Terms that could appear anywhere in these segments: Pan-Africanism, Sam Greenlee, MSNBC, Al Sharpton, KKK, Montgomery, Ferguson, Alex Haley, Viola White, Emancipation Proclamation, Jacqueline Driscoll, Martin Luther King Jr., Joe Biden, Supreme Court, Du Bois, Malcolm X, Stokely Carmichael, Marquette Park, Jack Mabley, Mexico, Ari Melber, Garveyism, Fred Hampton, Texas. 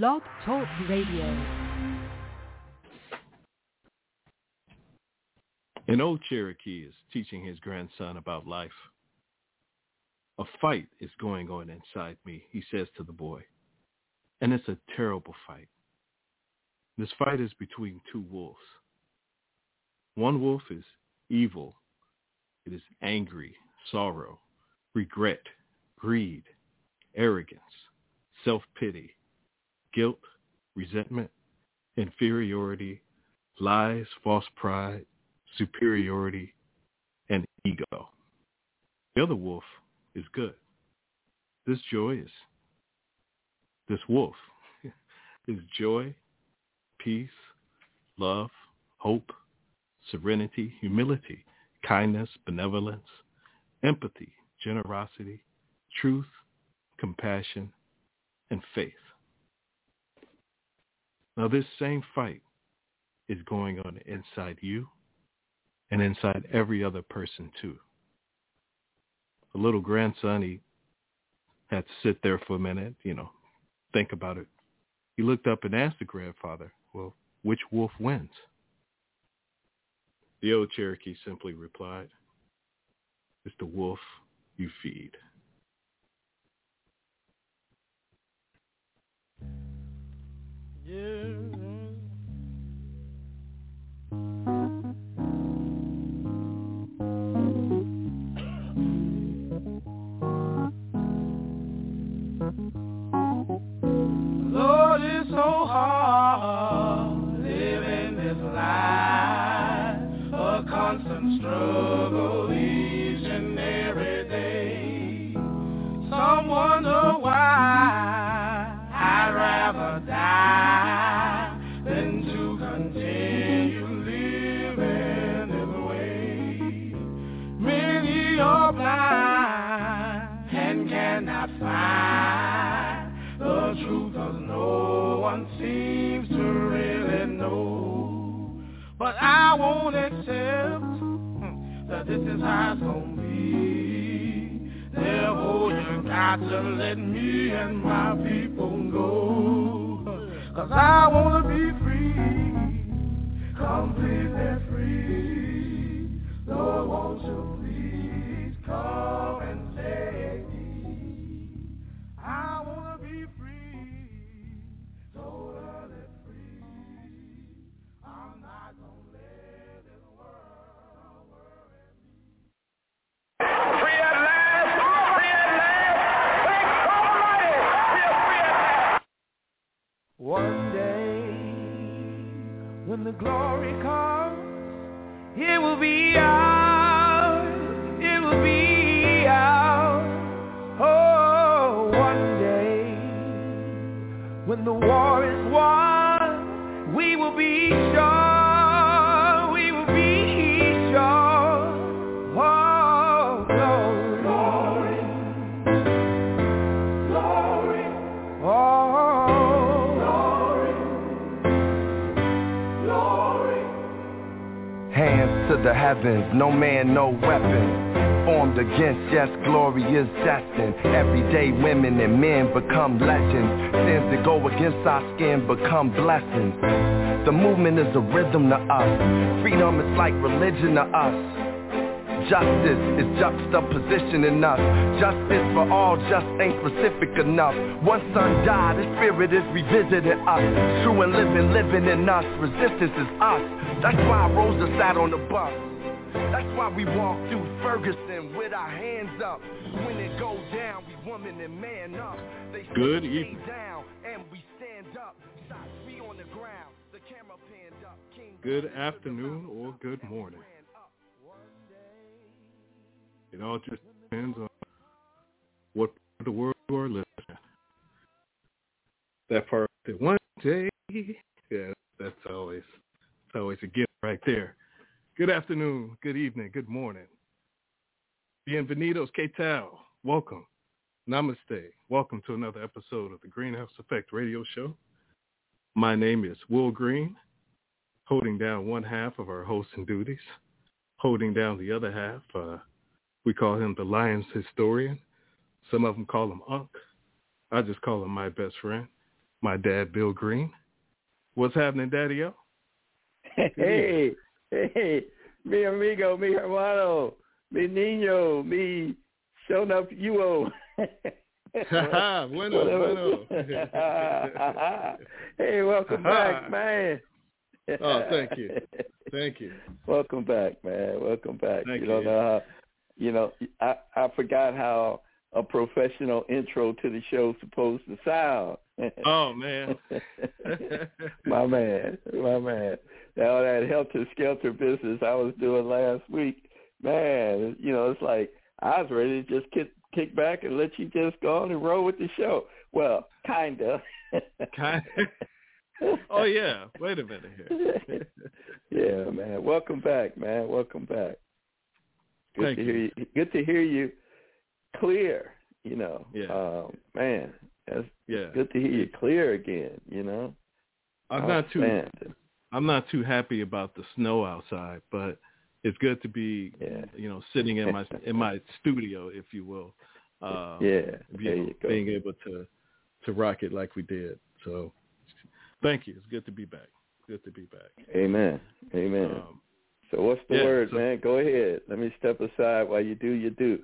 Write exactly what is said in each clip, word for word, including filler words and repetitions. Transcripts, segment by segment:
Blog Talk Radio. An old Cherokee is teaching his grandson about life. A fight is going on inside me, he says to the boy. And it's a terrible fight. This fight is between two wolves. One wolf is evil. It is angry, sorrow, regret, greed, arrogance, self-pity, guilt, resentment, inferiority, lies, false pride, superiority, and ego. The other wolf is good. This joy is, this wolf is joy, peace, love, hope, serenity, humility, kindness, benevolence, empathy, generosity, truth, compassion, and faith. Now, this same fight is going on inside you and inside every other person, too. The little grandson, he had to sit there for a minute, you know, think about it. He looked up and asked the grandfather, well, which wolf wins? The old Cherokee simply replied, it's the wolf you feed. Yeah. Lord, it's so hard living this life, a constant struggle each and every day. Some wonder why I'd rather die than to continue living this way. Many are blind and cannot find the truth, 'cause no one seems to really know. But I won't accept that this is how it's gonna be. Therefore you got to let me and my people go, 'cause I wanna be free, completely free. Lord, won't you please come and save me? I wanna be free, totally free. I'm not gonna let this world worry me. Free at last! One day, when the glory comes, it will be ours, it will be ours. Oh, one day, when the war is won, we will be sure, we will be sure. Oh, glory, glory, glory. Oh. Hands to the heavens, no man, no weapon formed against, yes, glory is destined. Everyday women and men become legends. Sins that go against our skin become blessings. The movement is a rhythm to us. Freedom is like religion to us. Justice is juxtapositioning us. Justice for all just ain't specific enough. One son died, his spirit is revisiting us. True and living, living in us. Resistance is us. That's why Rosa sat on the bus. That's why we walk through Ferguson with our hands up. When it goes down, we woman and man up. They Good evening. Down and we stand up. Shots we on the ground. The camera panned up. King good afternoon or good morning. It all just depends on what part of the world you are living in. That part that one day, yeah, that's always, that's always a gift right there. Good afternoon, good evening, good morning. Bienvenidos, ¿qué tal? Welcome. Namaste. Welcome to another episode of the Greenhouse Effect Radio Show. My name is Will Green, holding down one half of our hosting duties, holding down the other half, uh, we call him the Lion's Historian. Some of them call him Unc. I just call him my best friend. my dad, Bill Green. What's happening, Daddy-O? Hey, hey, mi amigo, mi hermano, mi niño, mi shonup you-o. Ha-ha, bueno, bueno. Hey, welcome back, man. Oh, thank you. Thank you. Welcome back, man. Welcome back. Thank you. Don't you. Know how, you know, I, I forgot how a professional intro to the show's supposed to sound. Oh, man. My man. My man. Now, that helter-skelter business I was doing last week, man, you know, it's like I was ready to just kick, kick back and let you just go on and roll with the show. Well, kind of. Kind of. Oh, yeah. Wait a minute here. Yeah, man. Welcome back, man. Welcome back. Good Thank to hear you. you. Good to hear you clear, you know. Yeah. Um, man, that's yeah. good to hear you clear again, you know. I'm not too I'm not too happy about the snow outside, but it's good to be, yeah. you know, sitting in my in my studio, if you will. Um, yeah. You know, you being able to, to rock it like we did. So thank you. It's good to be back. Good to be back. Amen. Amen. Um, so what's the yeah, word, so, man? Go ahead. Let me step aside while you do your do.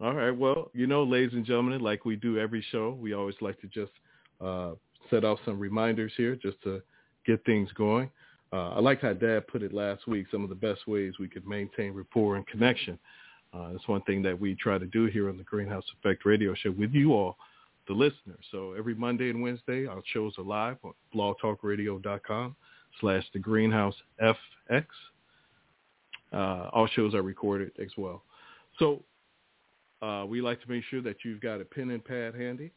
All right. Well, you know, ladies and gentlemen, like we do every show, we always like to just uh, set off some reminders here just to get things going. Uh, I like how Dad put it last week, some of the best ways we could maintain rapport and connection. Uh, that's one thing that we try to do here on the Greenhouse Effect Radio Show with you all, the listener. So every Monday and Wednesday, our shows are live on blogtalkradio.com slash the Greenhouse FX. Uh, all shows are recorded as well. So uh, we like to make sure that you've got a pen and pad handy,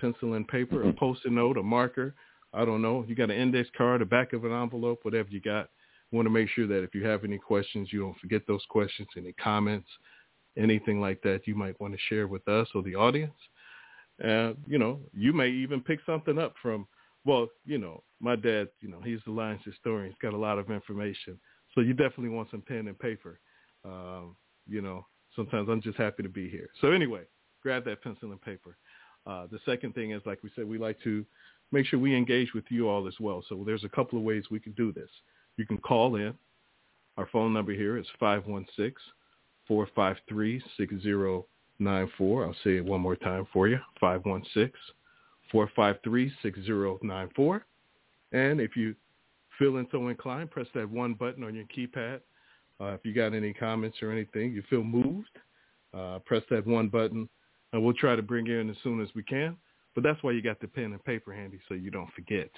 pencil and paper, a post-it note, a marker. I don't know. You got an index card, a back of an envelope, whatever you got. We want to make sure that if you have any questions, you don't forget those questions, any comments, anything like that you might want to share with us or the audience. Uh, you know, you may even pick something up from, well, you know, my dad, you know, he's the Lions historian. He's got a lot of information. So you definitely want some pen and paper. Um, you know, sometimes I'm just happy to be here. So anyway, grab that pencil and paper. Uh, the second thing is, like we said, we like to make sure we engage with you all as well. So there's a couple of ways we can do this. You can call in. Our phone number here is five one six, four five three, six zero nine four. I'll say it one more time for you, five one six, four five three, six zero nine four. And if you feeling so inclined, press that one button on your keypad. Uh, if you got any comments or anything, you feel moved, uh, press that one button, and we'll try to bring you in as soon as we can. But that's why you got the pen and paper handy, so you don't forget.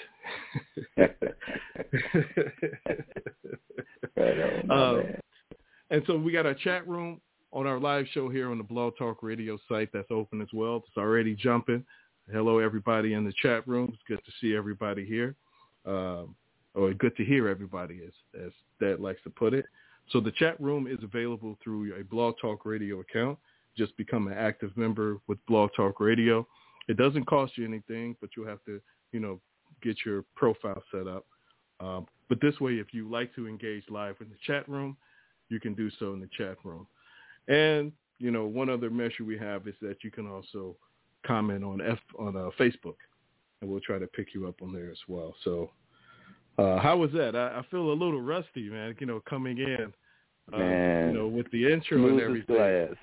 Right on, um, and so we got our chat room on our live show here on the Blog Talk Radio site. That's open as well. It's already jumping. Hello, everybody in the chat room. It's good to see everybody here. Um, or good to hear everybody, as, as Dad likes to put it. So the chat room is available through a Blog Talk Radio account. Just become an active member with Blog Talk Radio. It doesn't cost you anything, but you'll have to, you know, get your profile set up. Um, but this way, if you like to engage live in the chat room, you can do so in the chat room. And, you know, one other measure we have is that you can also comment on F on uh, Facebook, and we'll try to pick you up on there as well. So uh, how was that? I, I feel a little rusty, man, you know, coming in, uh, man, you know, with the intro smooth and everything. As glass.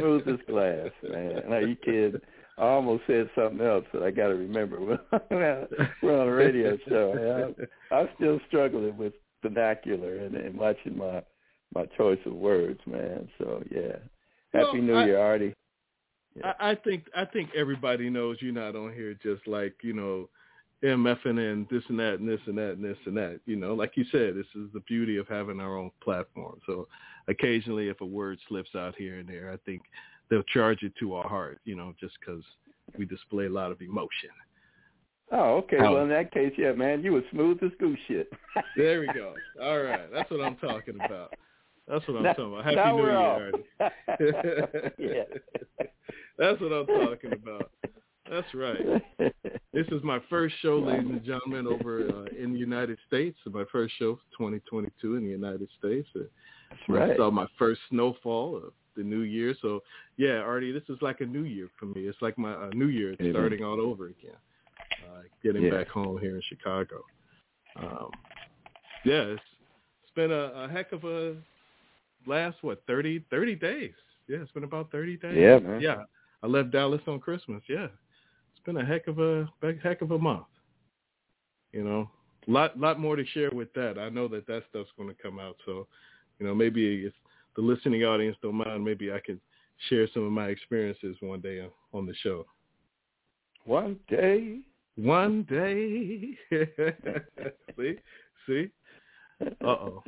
Smooth as glass, man. Now, you kidding? I almost said something else that I got to remember. We're on a radio show. I, I'm still struggling with vernacular and, and watching my my choice of words, man. So yeah, happy well, New I, Year, Artie. Yeah. I, I think I think everybody knows you're not on here just like, you know, MFing and this and that and this and that and this and that. You know, like you said, this is the beauty of having our own platform. So occasionally, if a word slips out here and there, I think they'll charge it to our heart, you know, just because we display a lot of emotion. Oh, okay. Um, well, in that case, yeah, man, you were smooth as goose shit. There we go. All right. That's what I'm talking about. That's what I'm now, talking about. Happy New Year, Artie. Yeah. That's what I'm talking about. That's right. This is my first show, ladies and gentlemen, over uh, in the United States. My first show twenty twenty-two in the United States. Uh, That's right. I saw my first snowfall of the new year. So, yeah, Artie, this is like a new year for me. It's like my uh, new year. It's starting all over again. uh, getting yeah. back home here in Chicago. Um, yeah, it's, it's been a, a heck of a last, what, thirty, thirty days. Yeah, it's been about thirty days. Yeah, man. Yeah, I left Dallas on Christmas. Yeah, it's been a heck of a heck of a month. You know, a lot, lot more to share with that. I know that that stuff's going to come out. So, you know, maybe if the listening audience don't mind, maybe I could share some of my experiences one day on the show. One day. One day. See? See? Uh-oh.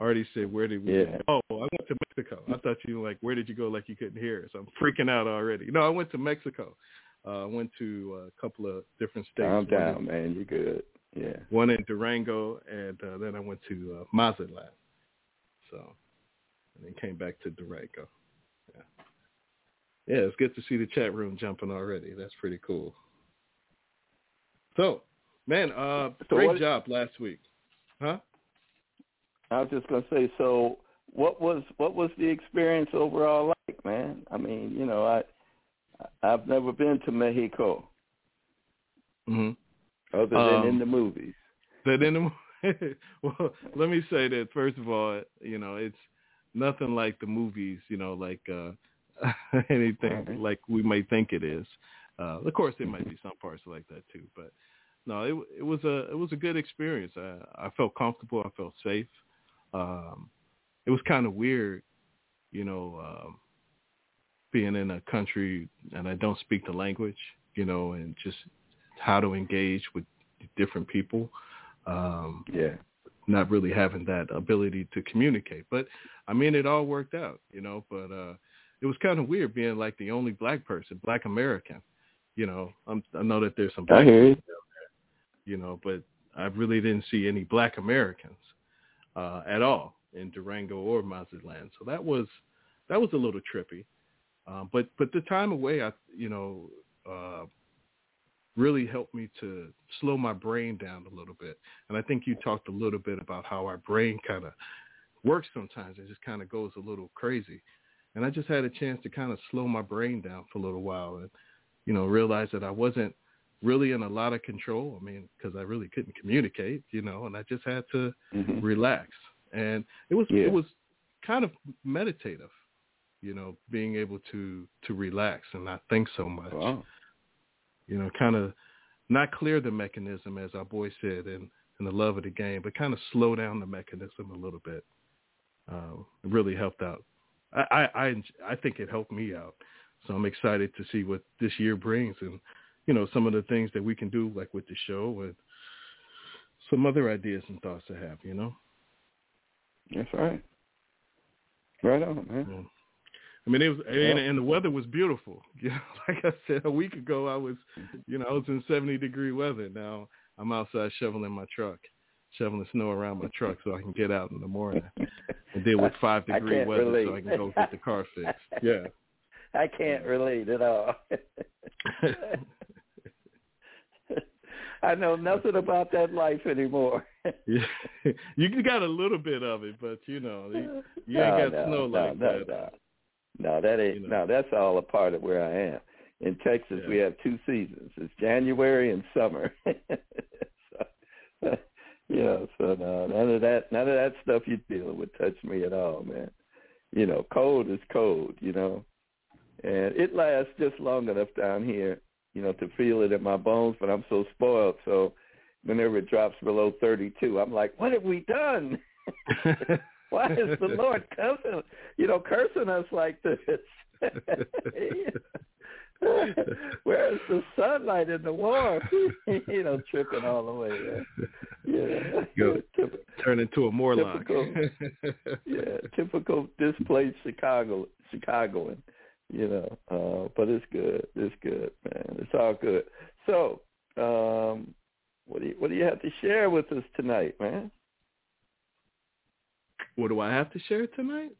Already said, where did we yeah. go? Oh, I went to Mexico. I thought you were like, where did you go? Like you couldn't hear us. I'm freaking out already. No, I went to Mexico. Uh, I went to a couple of different states. Calm down, in, man. You're good. Yeah. One in Durango, and uh, then I went to uh, Mazatlan. So, and then came back to Durango. Yeah. Yeah, it's good to see the chat room jumping already. That's pretty cool. So, man, uh, so great job last week. Huh? I was just gonna say. So, what was what was the experience overall like, man? I mean, you know, I I've never been to Mexico, mm-hmm. other than um, in the movies. Than in the well, let me say that first of all, you know, it's nothing like the movies. You know, like uh, anything right. like we might think it is. Uh, of course, there might be some parts like that too, but no, it it was a it was a good experience. I, I felt comfortable. I felt safe. Um, it was kind of weird, you know, um, being in a country and I don't speak the language, you know, and just how to engage with different people. Um, yeah. Not really having that ability to communicate, but I mean, it all worked out, you know, but, uh, it was kind of weird being like the only black person, black American, you know, I'm, I know that there's some, black I hear you. Out there, you know, but I really didn't see any black Americans. Uh, at all in Durango or Mazatlan, so that was that was a little trippy, um, but but the time away, I you know, uh, really helped me to slow my brain down a little bit, and I think you talked a little bit about how our brain kind of works sometimes; it just kind of goes a little crazy, and I just had a chance to kind of slow my brain down for a little while, and you know, realize that I wasn't really in a lot of control. I mean, because I really couldn't communicate, you know, and I just had to mm-hmm. relax. And it was yeah. it was kind of meditative, you know, being able to, to relax and not think so much. Wow. You know, kind of not clear the mechanism, as our boy said, in, in the love of the game, but kind of slow down the mechanism a little bit. Um, it really helped out. I, I, I, I think it helped me out. So I'm excited to see what this year brings and, you know, some of the things that we can do, like with the show and some other ideas and thoughts I have, you know? That's right. Right on, man. Yeah. I mean, it was, yeah. and, and the weather was beautiful. You know, like I said, a week ago, I was, you know, I was in seventy degree weather. Now I'm outside shoveling my truck, shoveling snow around my truck so I can get out in the morning and deal with five degree weather relate. So I can go get the car fixed. Yeah. I can't relate at all. I know nothing about that life anymore. yeah. You got a little bit of it, but, you know, you, you no, ain't got no, snow no, like no, that. No. no, that ain't. You know. No, that's all a part of where I am. In Texas, yeah. we have two seasons. It's January and summer. so, you know, so no, none of that, none of that stuff you're dealing with touched me at all, man. You know, cold is cold, you know. And it lasts just long enough down here, you know, to feel it in my bones, but I'm so spoiled. So whenever it drops below thirty-two, I'm like, what have we done? Why is the Lord cursing, you know, cursing us like this? Where is the sunlight in the warmth? you know, tripping all the way. Yeah. You know, turn into a Morlock. yeah, typical displaced Chicago, Chicagoan. You know, uh, but it's good. It's good, man. It's all good. So, um, what do you, what do you have to share with us tonight, man? What do I have to share tonight?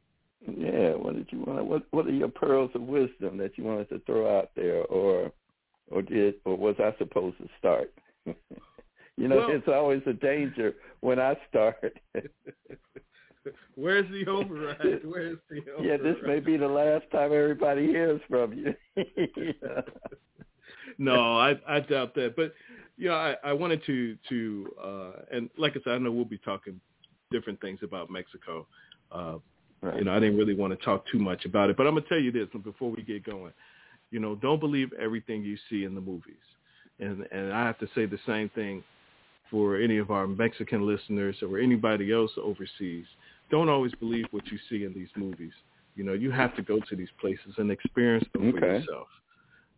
Yeah. What did you want? What What are your pearls of wisdom that you wanted to throw out there, or, or did, or was I supposed to start? you know, well, it's always a danger when I start. Where's the override? Where's the override? Yeah, this may be the last time everybody hears from you. No, I, I doubt that. But yeah, you know, I, I wanted to to uh, and like I said, I know we'll be talking different things about Mexico. Uh, right. You know, I didn't really want to talk too much about it, but I'm gonna tell you this before we get going. You know, don't believe everything you see in the movies, and and I have to say the same thing for any of our Mexican listeners or anybody else overseas. Don't always believe what you see in these movies. You know, you have to go to these places and experience them for okay. yourself.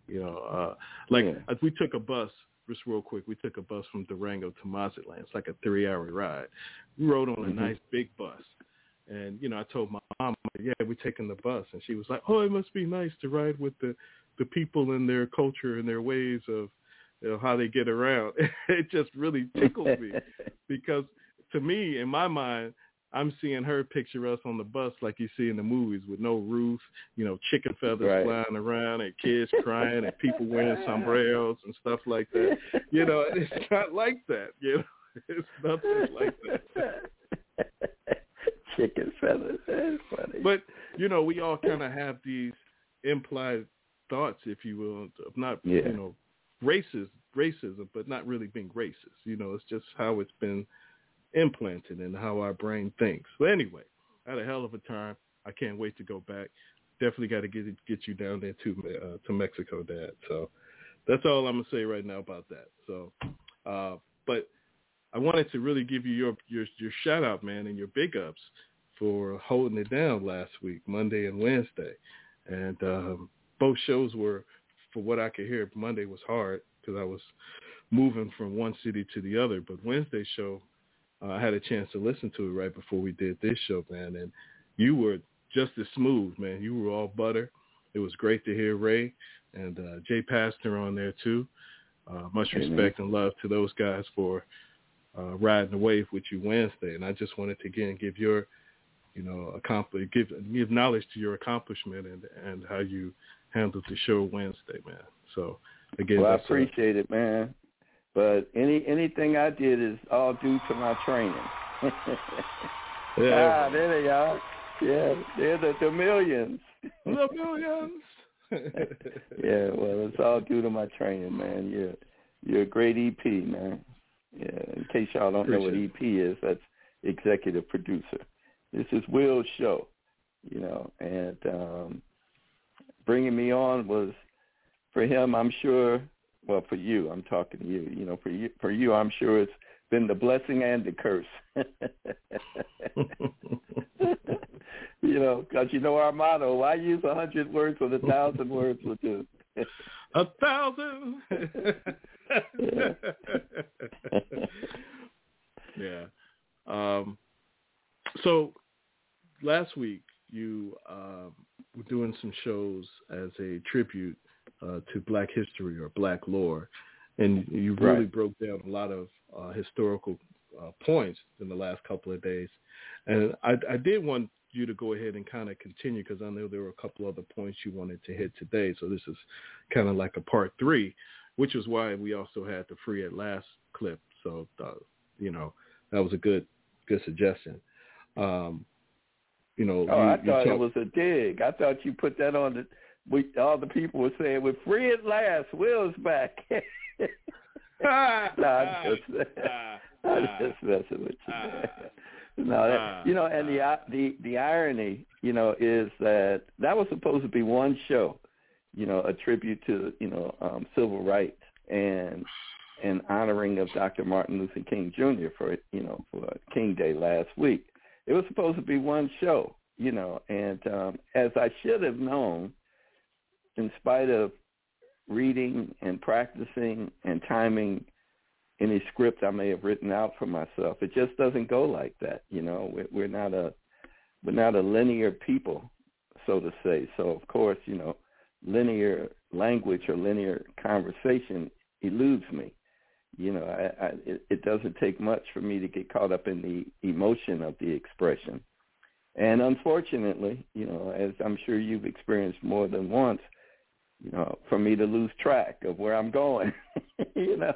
You know, uh, like yeah. we took a bus, just real quick, we took a bus from Durango to Mazatlan. It's like a three-hour ride. We rode on a mm-hmm. nice big bus. And, you know, I told my mom, yeah, we're taking the bus. And she was like, oh, it must be nice to ride with the, the people and their culture and their ways of, you know, how they get around. It just really tickled me because to me, in my mind, I'm seeing her picture us on the bus like you see in the movies with no roof, you know, chicken feathers right. flying around and kids crying and people wearing sombreros and stuff like that. You know, it's not like that. You know, it's nothing like that. Chicken feathers, that's funny. But, you know, we all kind of have these implied thoughts, if you will, of not, yeah. you know, racist, racism, but not really being racist. You know, it's just how it's been implanted in how our brain thinks. But anyway, I had a hell of a time. I can't wait to go back. Definitely got to get get you down there to uh, to Mexico, Dad. So that's all I'm gonna say right now about that. So, uh, but I wanted to really give you your your your shout out, man, and your big ups for holding it down last week, Monday and Wednesday, and um, both shows were, for what I could hear, Monday was hard because I was moving from one city to the other, but Wednesday's show, I had a chance to listen to it right before we did this show, man, and you were just as smooth, man. You were all butter. It was great to hear Ray and uh, Jay Pastor on there, too. Uh, much hey, respect man. and love to those guys for uh, riding the wave with you Wednesday, and I just wanted to, again, give your, you know, accompli- give, give knowledge to your accomplishment and, and how you handled the show Wednesday, man. So, again, well, I appreciate it, man. But any anything I did is all due to my training. yeah. Ah, there they are. Yeah, they're the, the millions. The millions. Yeah, well, it's all due to my training, man. You're, you're a great E P, man. Yeah. In case y'all don't Appreciate know what E P is, that's executive producer. This is Will's show, you know, and um, bringing me on was, for him, I'm sure, well, for you, I'm talking to you. You know, for you, for you, I'm sure it's been the blessing and the curse. You know, because you know our motto: why use a hundred words when a thousand words will do? A thousand. Yeah. Um, so last week you uh, were doing some shows as a tribute Uh, to Black history or Black lore, and you really right. broke down a lot of uh, historical uh, points in the last couple of days. And I, I did want you to go ahead and kind of continue because I know there were a couple other points you wanted to hit today. So this is kind of like a part three, which is why we also had the Free at Last clip. So, uh, you know, that was a good good suggestion. Um, you know, oh, you, I thought you talk- it was a dig. I thought you put that on the. We, all the people were saying, we're free at last. Will's back. no, I'm just, I'm just messing with you. No, that, you know, and the, the the irony, you know, is that that was supposed to be one show, you know, a tribute to, you know, um, civil rights and and honoring of Doctor Martin Luther King Junior for, you know, for King Day last week. It was supposed to be one show, you know, and um, as I should have known, in spite of reading and practicing and timing any script I may have written out for myself, it just doesn't go like that. You know, we're not a we're not a linear people, so to say. So of course, you know, linear language or linear conversation eludes me. You know, I, I, it, it doesn't take much for me to get caught up in the emotion of the expression. And unfortunately, you know, as I'm sure you've experienced more than once, you know, for me to lose track of where I'm going, you know,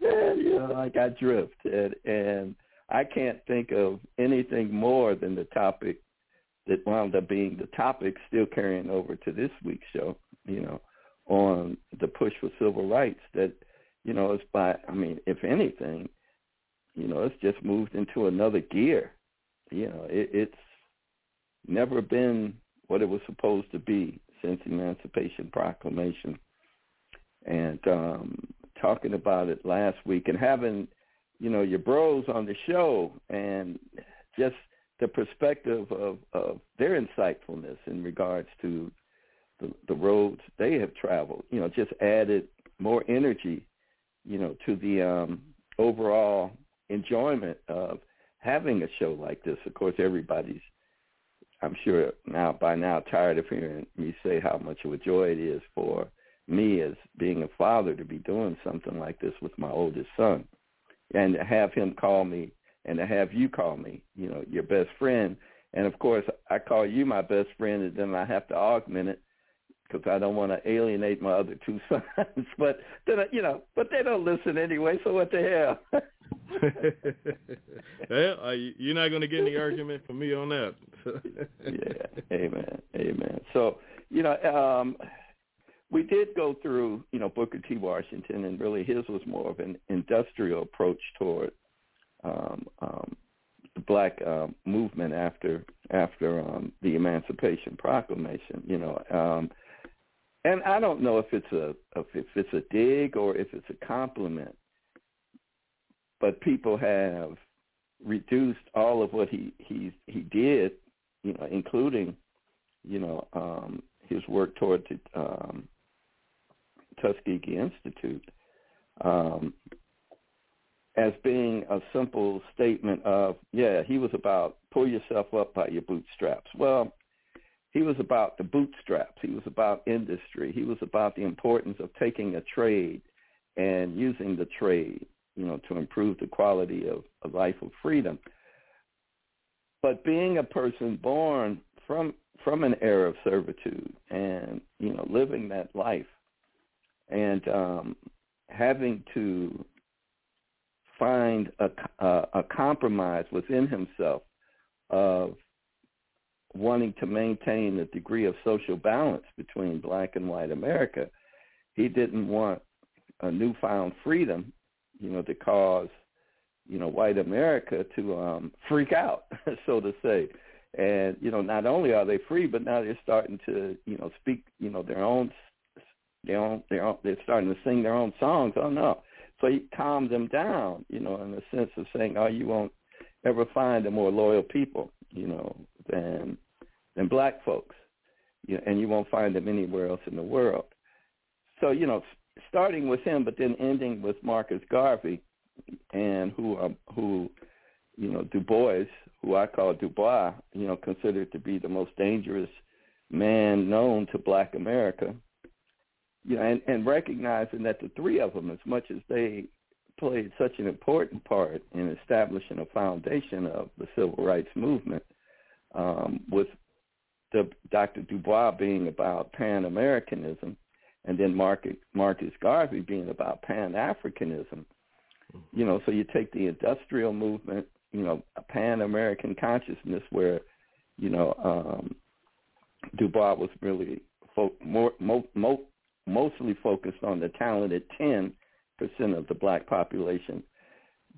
and, you know, like I drift, and, and I can't think of anything more than the topic that wound up being the topic still carrying over to this week's show, you know, on the push for civil rights that, you know, it's by, I mean, if anything, you know, it's just moved into another gear. You know, it, it's never been what it was supposed to be since the Emancipation Proclamation. And um, talking about it last week and having, you know, your bros on the show and just the perspective of, of their insightfulness in regards to the, the roads they have traveled, you know, just added more energy, you know, to the um, overall enjoyment of having a show like this. Of course, everybody's, I'm sure now by now, tired of hearing me say how much of a joy it is for me as being a father to be doing something like this with my oldest son, and to have him call me and to have you call me, you know, your best friend. And, of course, I call you my best friend, and then I have to augment it because I don't want to alienate my other two sons. But, you know, but they don't listen anyway, so what the hell? Well, you're not going to get any argument from me on that. Yeah, amen, amen. So, you know, um, we did go through, you know, Booker T. Washington, and really his was more of an industrial approach toward um, um, the black uh, movement after after um, the Emancipation Proclamation, you know. Um, and I don't know if it's a if it's a dig or if it's a compliment, but people have reduced all of what he he he did, you know, including, you know, um, his work toward the um, Tuskegee Institute, um, as being a simple statement of, yeah, he was about pull yourself up by your bootstraps. Well, he was about the bootstraps. He was about industry. He was about the importance of taking a trade and using the trade, you know, to improve the quality of a life of freedom. But being a person born from from an era of servitude and, you know, living that life and um, having to find a, a, a compromise within himself of wanting to maintain a degree of social balance between black and white America. He didn't want a newfound freedom, you know, to cause, you know, white America to um, freak out, so to say. And, you know, not only are they free, but now they're starting to, you know, speak, you know, their own, their own, their own, they're starting to sing their own songs. Oh, no. So he calmed them down, you know, in the sense of saying, oh, you won't ever find a more loyal people, you know, than than black folks, you know, and you won't find them anywhere else in the world. So, you know, starting with him, but then ending with Marcus Garvey, and who, um, who, you know, Du Bois, who I call Du Bois, you know, considered to be the most dangerous man known to black America, you know, and, and recognizing that the three of them, as much as they played such an important part in establishing a foundation of the civil rights movement, um, with the, Doctor Du Bois being about Pan-Americanism, and then Marcus, Marcus Garvey being about Pan-Africanism, you know, so you take the industrial movement, you know, a Pan-American consciousness where, you know, um, Du Bois was really fo- more, mo- mo- mostly focused on the talented ten percent of the black population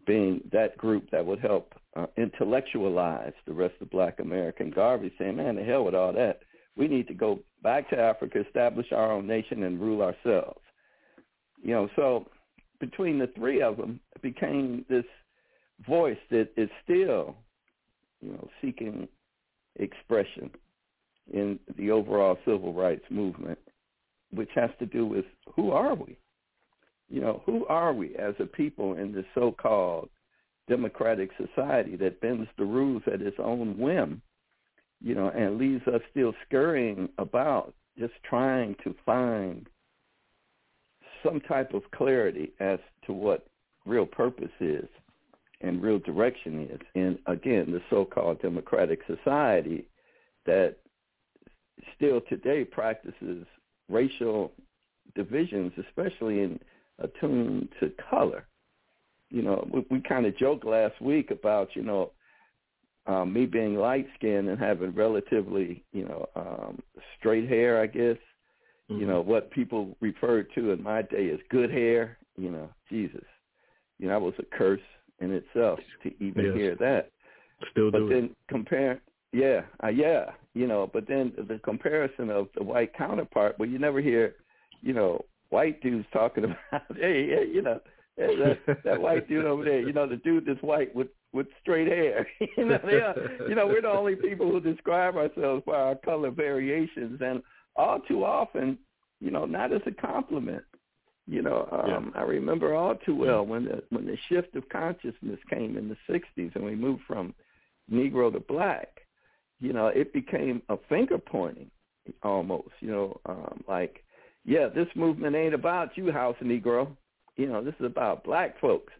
being that group that would help uh, intellectualize the rest of black America. And Garvey saying, man, the hell with all that. We need to go back to Africa, establish our own nation, and rule ourselves. You know, so between the three of them became this voice that is still, you know, seeking expression in the overall civil rights movement, which has to do with who are we? You know, who are we as a people in this so-called democratic society that bends the rules at its own whim, you know, and leaves us still scurrying about just trying to find some type of clarity as to what real purpose is and real direction is. And again, the so-called democratic society that still today practices racial divisions, especially in attuned to color. You know, we, we kind of joked last week about, you know, um, me being light-skinned and having relatively, you know, um, straight hair, I guess, mm-hmm. you know, what people referred to in my day as good hair, you know, Jesus, you know, that was a curse in itself to even yes. hear that. Still do but it. Then compare, yeah, uh, yeah, you know, but then the comparison of the white counterpart, well, you never hear, you know, white dudes talking about, hey, hey you know, hey, that, that white dude over there, you know, the dude that's white with, with straight hair. you, know, they are, you know, we're the only people who describe ourselves by our color variations, and all too often, you know, not as a compliment. You know, um, yeah. I remember all too well when the, when the shift of consciousness came in the sixties and we moved from Negro to black, you know, it became a finger pointing almost, you know, um, like, yeah, this movement ain't about you, House Negro. You know, this is about black folks,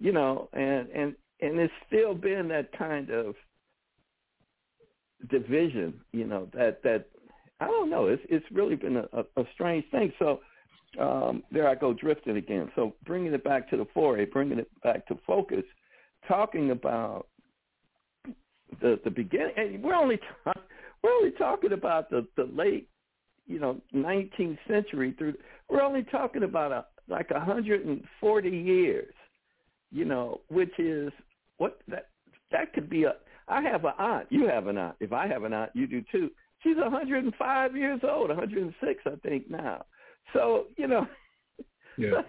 you know, and, and, and it's still been that kind of division, you know, that, that I don't know, it's it's really been a, a strange thing. So um, there I go drifting again. So bringing it back to the foray, bringing it back to focus, talking about the the beginning. And we're only talk, we're only talking about the, the late, you know, nineteenth century through. We're only talking about a, like one hundred forty years, you know, which is what that that could be a. I have an aunt. You have an aunt. If I have an aunt, you do too. She's one hundred five years old, one hundred six, I think now. So, you know, yeah. so,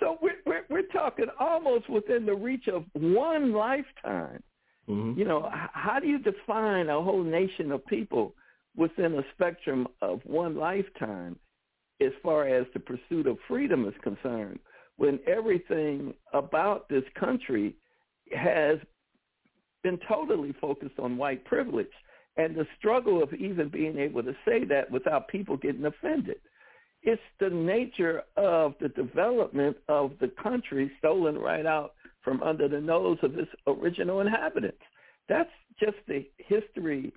so we're, we're we're talking almost within the reach of one lifetime. Mm-hmm. You know, how do you define a whole nation of people within a spectrum of one lifetime as far as the pursuit of freedom is concerned, when everything about this country has been totally focused on white privilege and the struggle of even being able to say that without people getting offended? It's the nature of the development of the country stolen right out from under the nose of its original inhabitants. That's just the history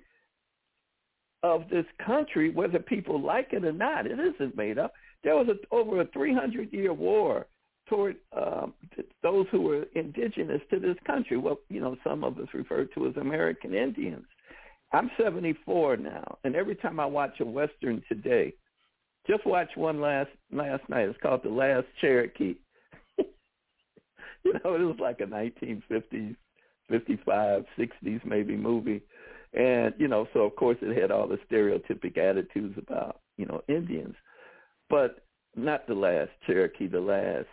of this country, whether people like it or not. It isn't made up. There was a, over a three hundred year war toward um, those who were indigenous to this country. Well, you know, some of us referred to as American Indians. I'm seventy-four now, and every time I watch a Western today, just watch one last last night. It's called The Last Cherokee. You know, it was like a nineteen fifties, fifty-five, sixties maybe movie. And, you know, so, of course, it had all the stereotypic attitudes about, you know, Indians. But not The Last Cherokee, the last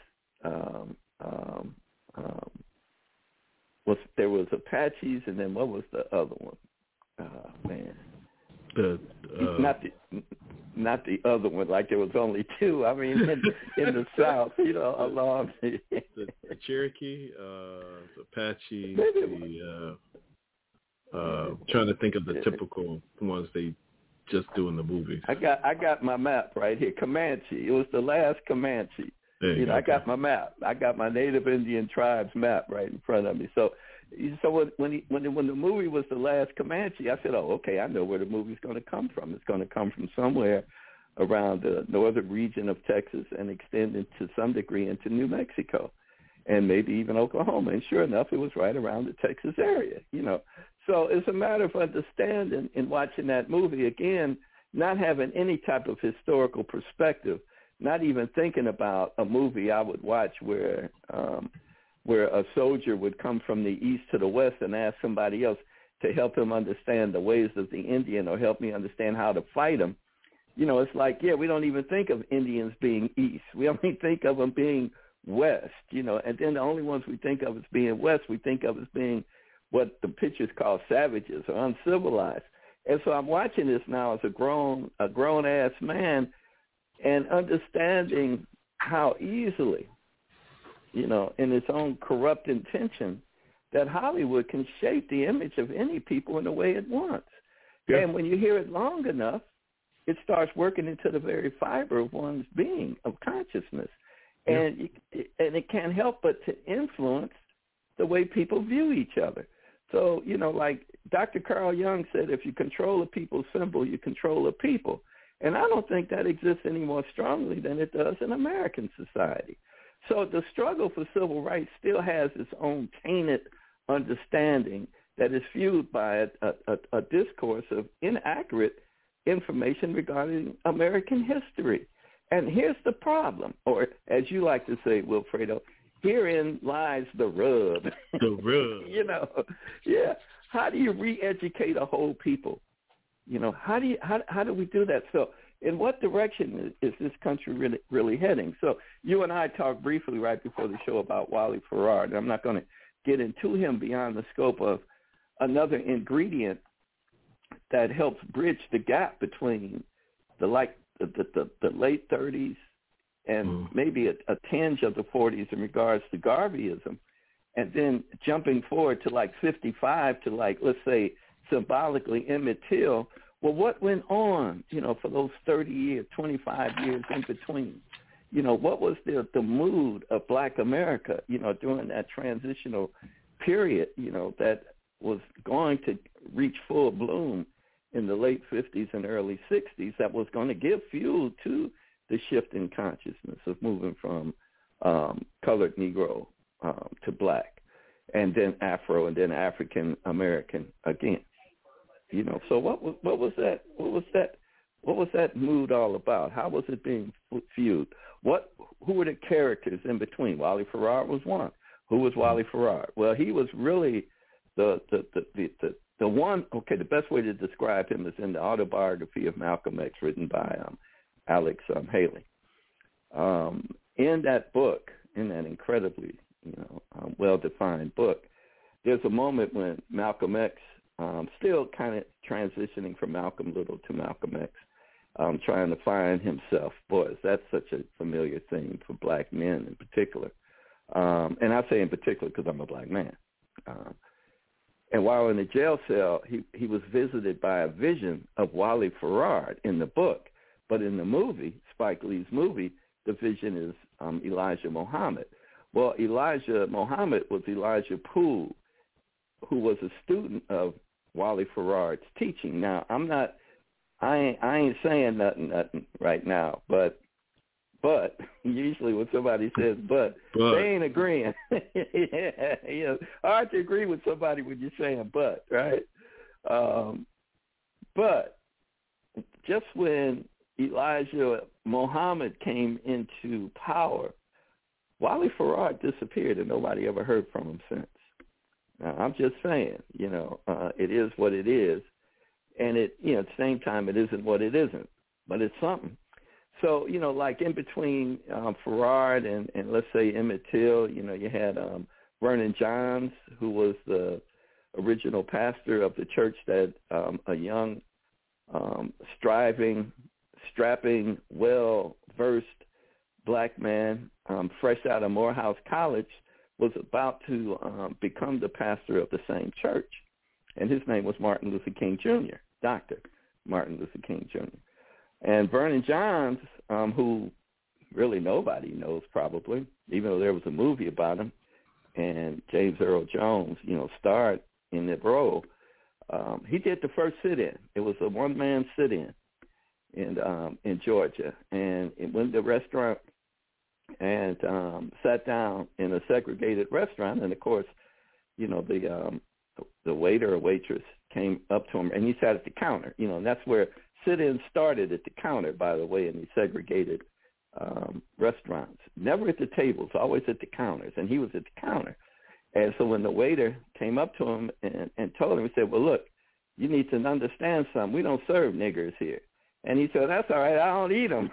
um, um, um, was, there was Apaches, and then what was the other one? Oh, man. The, uh, not the not the other one, like there was only two. I mean, in, in the South, you know, along the, the, the Cherokee, uh, the Apache, the, uh, uh, trying to think of the typical ones they just do in the movies. I got I got my map right here. Comanche. It was The Last Comanche. You, you know, go. I got my map. I got my Native Indian tribes map right in front of me. So. So when when, he, when when the movie was The Last Comanche, I said, oh, okay, I know where the movie's going to come from. It's going to come from somewhere around the northern region of Texas and extending to some degree into New Mexico and maybe even Oklahoma. And sure enough, it was right around the Texas area, you know. So it's a matter of understanding in watching that movie, again, not having any type of historical perspective, not even thinking about a movie I would watch where um, – where a soldier would come from the east to the west and ask somebody else to help him understand the ways of the Indian or help me understand how to fight him. You know, it's like, yeah, we don't even think of Indians being east. We only think of them being west, you know, and then the only ones we think of as being west, we think of as being what the pictures call savages or uncivilized. And so I'm watching this now as a grown, a grown-ass man and understanding how easily, you know, in its own corrupt intention, that Hollywood can shape the image of any people in the way it wants. Yeah. And when you hear it long enough, it starts working into the very fiber of one's being, of consciousness. Yeah. And, it, and it can't help but to influence the way people view each other. So, you know, like Doctor Carl Jung said, if you control a people's symbol, you control a people. And I don't think that exists any more strongly than it does in American society. So the struggle for civil rights still has its own tainted understanding that is fueled by a, a, a discourse of inaccurate information regarding American history. And here's the problem, or as you like to say, Wilfredo, herein lies the rub. The rub. You know, yeah. How do you re-educate a whole people? You know, how do you, how, how do we do that? So in what direction is, is this country really, really heading? So you and I talked briefly right before the show about Wally Farrar, and I'm not going to get into him beyond the scope of another ingredient that helps bridge the gap between the like the, the, the, the late thirties and mm. maybe a, a tinge of the forties in regards to Garveyism, and then jumping forward to like fifty-five to like, let's say, symbolically Emmett Till. Well, what went on, you know, for those thirty years, twenty-five years in between? You know, what was the, the mood of Black America, you know, during that transitional period, you know, that was going to reach full bloom in the late fifties and early sixties that was going to give fuel to the shift in consciousness of moving from um, colored Negro um, to Black, and then Afro, and then African American again. You know, so what was what was that? What was that? What was that mood all about? How was it being viewed? What? Who were the characters in between? Wally Farrar was one. Who was Wally Farrar? Well, he was really the the the the, the, the one. Okay, the best way to describe him is in the autobiography of Malcolm X, written by um, Alex um, Haley. Um, in that book, in that incredibly you know um, well-defined book, there's a moment when Malcolm X. Um, still kind of transitioning from Malcolm Little to Malcolm X, um, trying to find himself. Boy, is that such a familiar thing for Black men in particular. Um, and I say in particular because I'm a Black man. Um, and while in the jail cell, he, he was visited by a vision of Wally Farrar in the book. But in the movie, Spike Lee's movie, the vision is um, Elijah Muhammad. Well, Elijah Muhammad was Elijah Poole, who was a student of Wally Farrar's teaching. Now, I'm not, I ain't, I ain't saying nothing, nothing right now, but, but usually when somebody says, but, but. they ain't agreeing. yeah, yeah. Hard to agree with somebody when you're saying, but, right? Um, but just when Elijah Muhammad came into power, Wally Farrar disappeared and nobody ever heard from him since. I'm just saying, you know, uh, it is what it is. And it, you know, at the same time, it isn't what it isn't, but it's something. So, you know, like in between um, Farrar and, and let's say Emmett Till, you know, you had um, Vernon Johns, who was the original pastor of the church that um, a young, um, striving, strapping, well-versed Black man, um, fresh out of Morehouse College, was about to um, become the pastor of the same church, and his name was Martin Luther King Junior, Doctor Martin Luther King Junior And Vernon Johns, um, who really nobody knows probably, even though there was a movie about him, and James Earl Jones, you know, starred in that role. Um, he did the first sit-in. It was a one-man sit-in in um, in Georgia, and it went to the restaurant. And um, sat down in a segregated restaurant, and of course, you know, the um, the waiter or waitress came up to him, and he sat at the counter. You know, and that's where sit-ins started, at the counter, by the way, in these segregated um, restaurants. Never at the tables, always at the counters, and he was at the counter. And so when the waiter came up to him and, and told him, he said, "Well, look, you need to understand something. We don't serve niggers here." And he said, "That's all right. I don't eat them."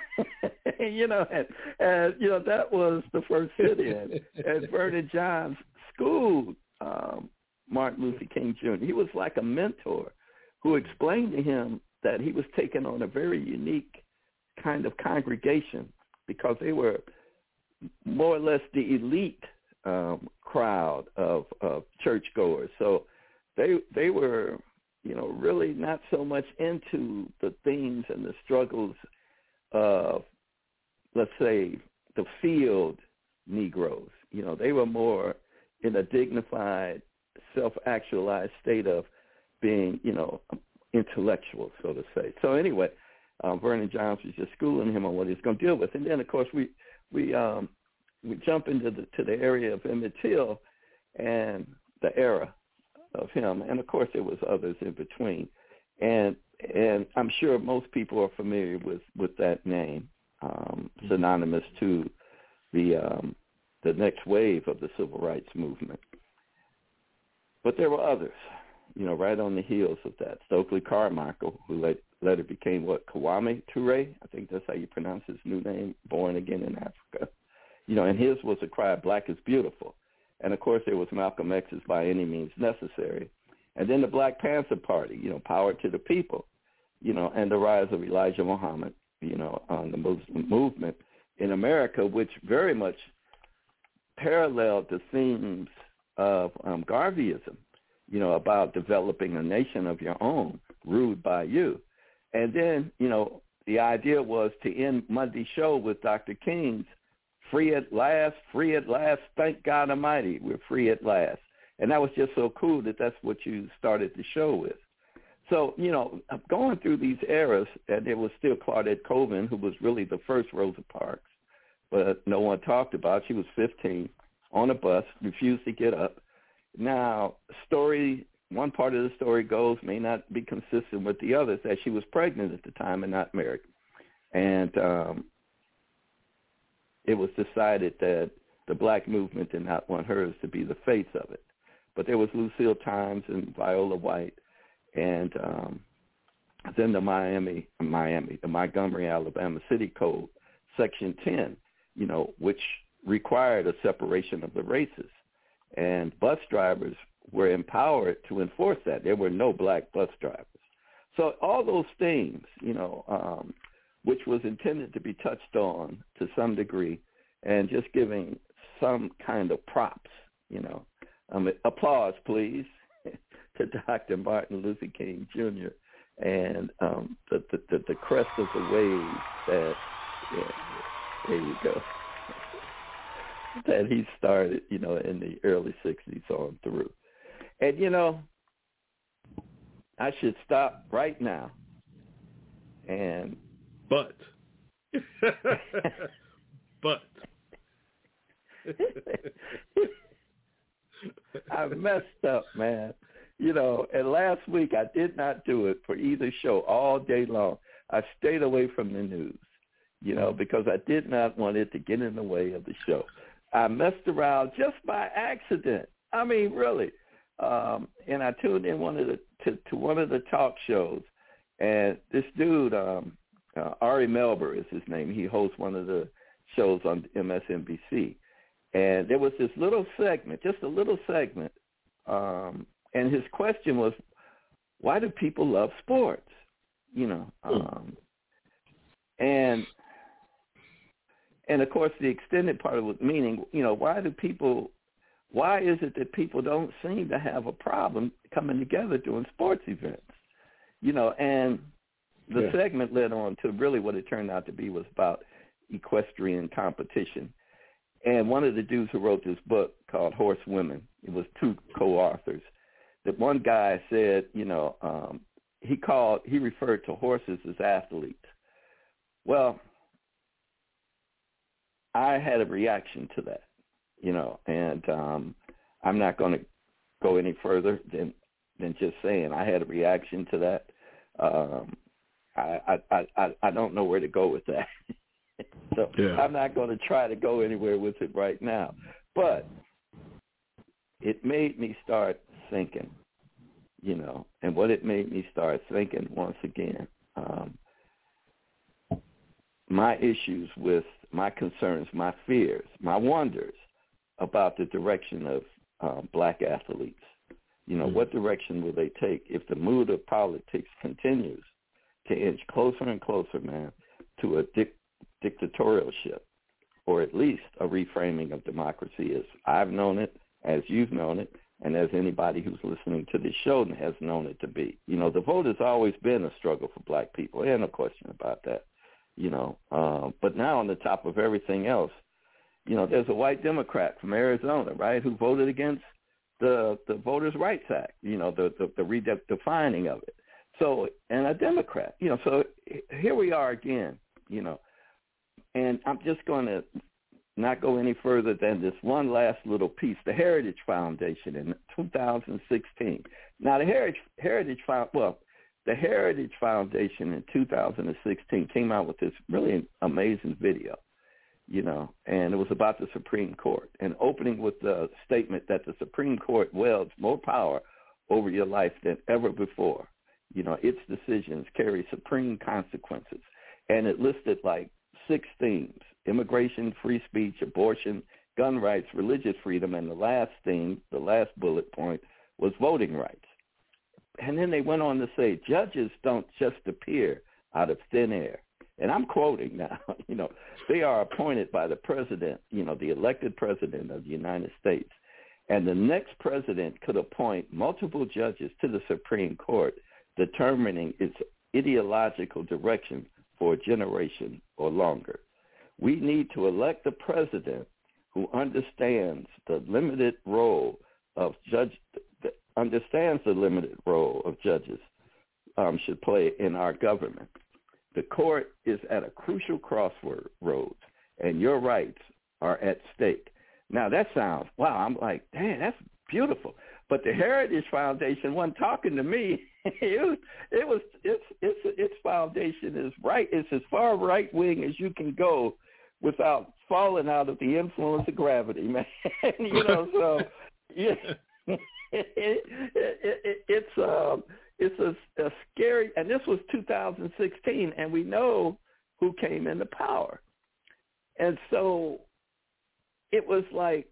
you know, and, and you know that was the first sit-in. And Vernon Johns schooled um, Martin Luther King Junior He was like a mentor who explained to him that he was taking on a very unique kind of congregation because they were more or less the elite um, crowd of, of churchgoers. So they they were. you know, really not so much into the themes and the struggles of, let's say, the field Negroes. You know, they were more in a dignified, self-actualized state of being, you know, intellectual, so to say. So anyway, um, Vernon Johns was just schooling him on what he's going to deal with. And then, of course, we we um, we jump into the, to the area of Emmett Till and the era of him, and of course there was others in between, and and I'm sure most people are familiar with, with that name, um, synonymous to the um, the next wave of the civil rights movement. But there were others, you know, right on the heels of that. Stokely Carmichael, who later became what, Kwame Ture? I think that's how you pronounce his new name, born again in Africa. You know, and his was a cry, black is beautiful. And, of course, there was Malcolm X's By Any Means Necessary. And then the Black Panther Party, you know, power to the people, you know, and the rise of Elijah Muhammad, you know, on the Muslim movement in America, which very much paralleled the themes of um, Garveyism, you know, about developing a nation of your own, ruled by you. And then, you know, the idea was to end Monday's show with Doctor King's "Free at last, free at last, thank God Almighty, we're free at last." And that was just so cool that that's what you started the show with. So, you know, going through these eras, and it was still Claudette Colvin, who was really the first Rosa Parks, but no one talked about. She was fifteen, on a bus, refused to get up. Now, story one part of the story goes may not be consistent with the others, that she was pregnant at the time and not married. And um, it was decided that the black movement did not want hers to be the face of it. But there was Lucille Times and Viola White, and um, then the Miami, Miami, the Montgomery, Alabama City Code, Section ten, you know, which required a separation of the races. And bus drivers were empowered to enforce that. There were no black bus drivers. So all those things, you know, um, which was intended to be touched on to some degree and just giving some kind of props, you know. Um, applause, please, to Doctor Martin Luther King Junior and um, the, the, the crest of the wave that, yeah, there you go, that he started, you know, in the early sixties on through. And, you know, I should stop right now. And But. but. I messed up, man. You know, and last week I did not do it for either show all day long. I stayed away from the news, you know, because I did not want it to get in the way of the show. I messed around just by accident. I mean, really. Um, and I tuned in one of the to, to one of the talk shows, and this dude, um, uh, Ari Melber is his name. He hosts one of the shows on M S N B C. And there was this little segment, just a little segment, um, and his question was, why do people love sports? You know, um, and and of course the extended part of it, meaning, you know, why do people, why is it that people don't seem to have a problem coming together doing sports events? You know, and the yeah. segment led on to really what it turned out to be was about equestrian competition. And one of the dudes who wrote this book called Horse Women, it was two co-authors, that one guy said, you know, um, he called, he referred to horses as athletes. Well, I had a reaction to that, you know, and um, I'm not going to go any further than, than just saying I had a reaction to that. Um, I, I, I, I don't know where to go with that. So yeah. I'm not going to try to go anywhere with it right now. But it made me start thinking, you know, and what it made me start thinking once again, um, my issues with my concerns, my fears, my wonders about the direction of um, black athletes. You know, mm-hmm. what direction will they take if the mood of politics continues to inch closer and closer, man, to a dic- dictatorship, or at least a reframing of democracy as I've known it, as you've known it, and as anybody who's listening to this show has known it to be. You know, the vote has always been a struggle for black people, and no question about that, you know. Um, but now on the top of everything else, you know, there's a white Democrat from Arizona, right, who voted against the, the Voters' Rights Act, you know, the, the, the redefining of it. So, and a Democrat, you know, so here we are again, you know. And I'm just going to not go any further than this one last little piece, the Heritage Foundation in twenty sixteen. Now, the Heritage, Heritage Foundation, well, the Heritage Foundation in two thousand sixteen came out with this really amazing video, you know, and it was about the Supreme Court, and opening with the statement that the Supreme Court wields more power over your life than ever before. You know, its decisions carry supreme consequences. And it listed like six themes: immigration, free speech, abortion, gun rights, religious freedom, and the last theme, the last bullet point, was voting rights. And then they went on to say, judges don't just appear out of thin air. And I'm quoting now, you know, they are appointed by the president, you know, the elected president of the United States. And the next president could appoint multiple judges to the Supreme Court, determining its ideological direction for a generation or longer. We need to elect a president who understands the limited role of judge, understands the limited role of judges um, should play in our government. The court is at a crucial crossroads, and your rights are at stake. Now, that sounds, wow, I'm like, damn, that's beautiful. But the Heritage Foundation wasn't talking to me. It was, it was it's, it's, its foundation is right. It's as far right wing as you can go without falling out of the influence of gravity, man. You know, so yeah, it, it, it, it's um, it's a, a scary. And this was two thousand sixteen, and we know who came into power, and so it was like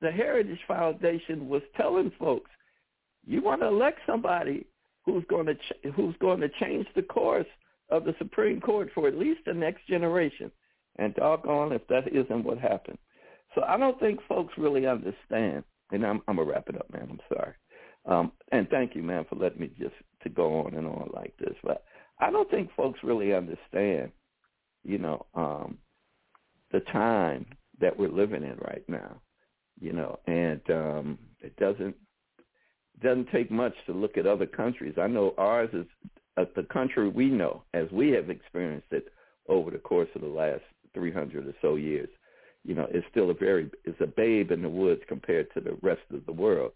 the Heritage Foundation was telling folks, you want to elect somebody who's going to ch- who's going to change the course of the Supreme Court for at least the next generation. And doggone if that isn't what happened. So I don't think folks really understand. And I'm, I'm going to wrap it up, man. I'm sorry. Um, and thank you, man, for letting me just to go on and on like this. But I don't think folks really understand, you know, um, the time that we're living in right now, you know, and um, it doesn't doesn't take much to look at other countries. I know ours is uh, the country we know as we have experienced it over the course of the last three hundred or so years, you know, it's still a very, it's a babe in the woods compared to the rest of the world.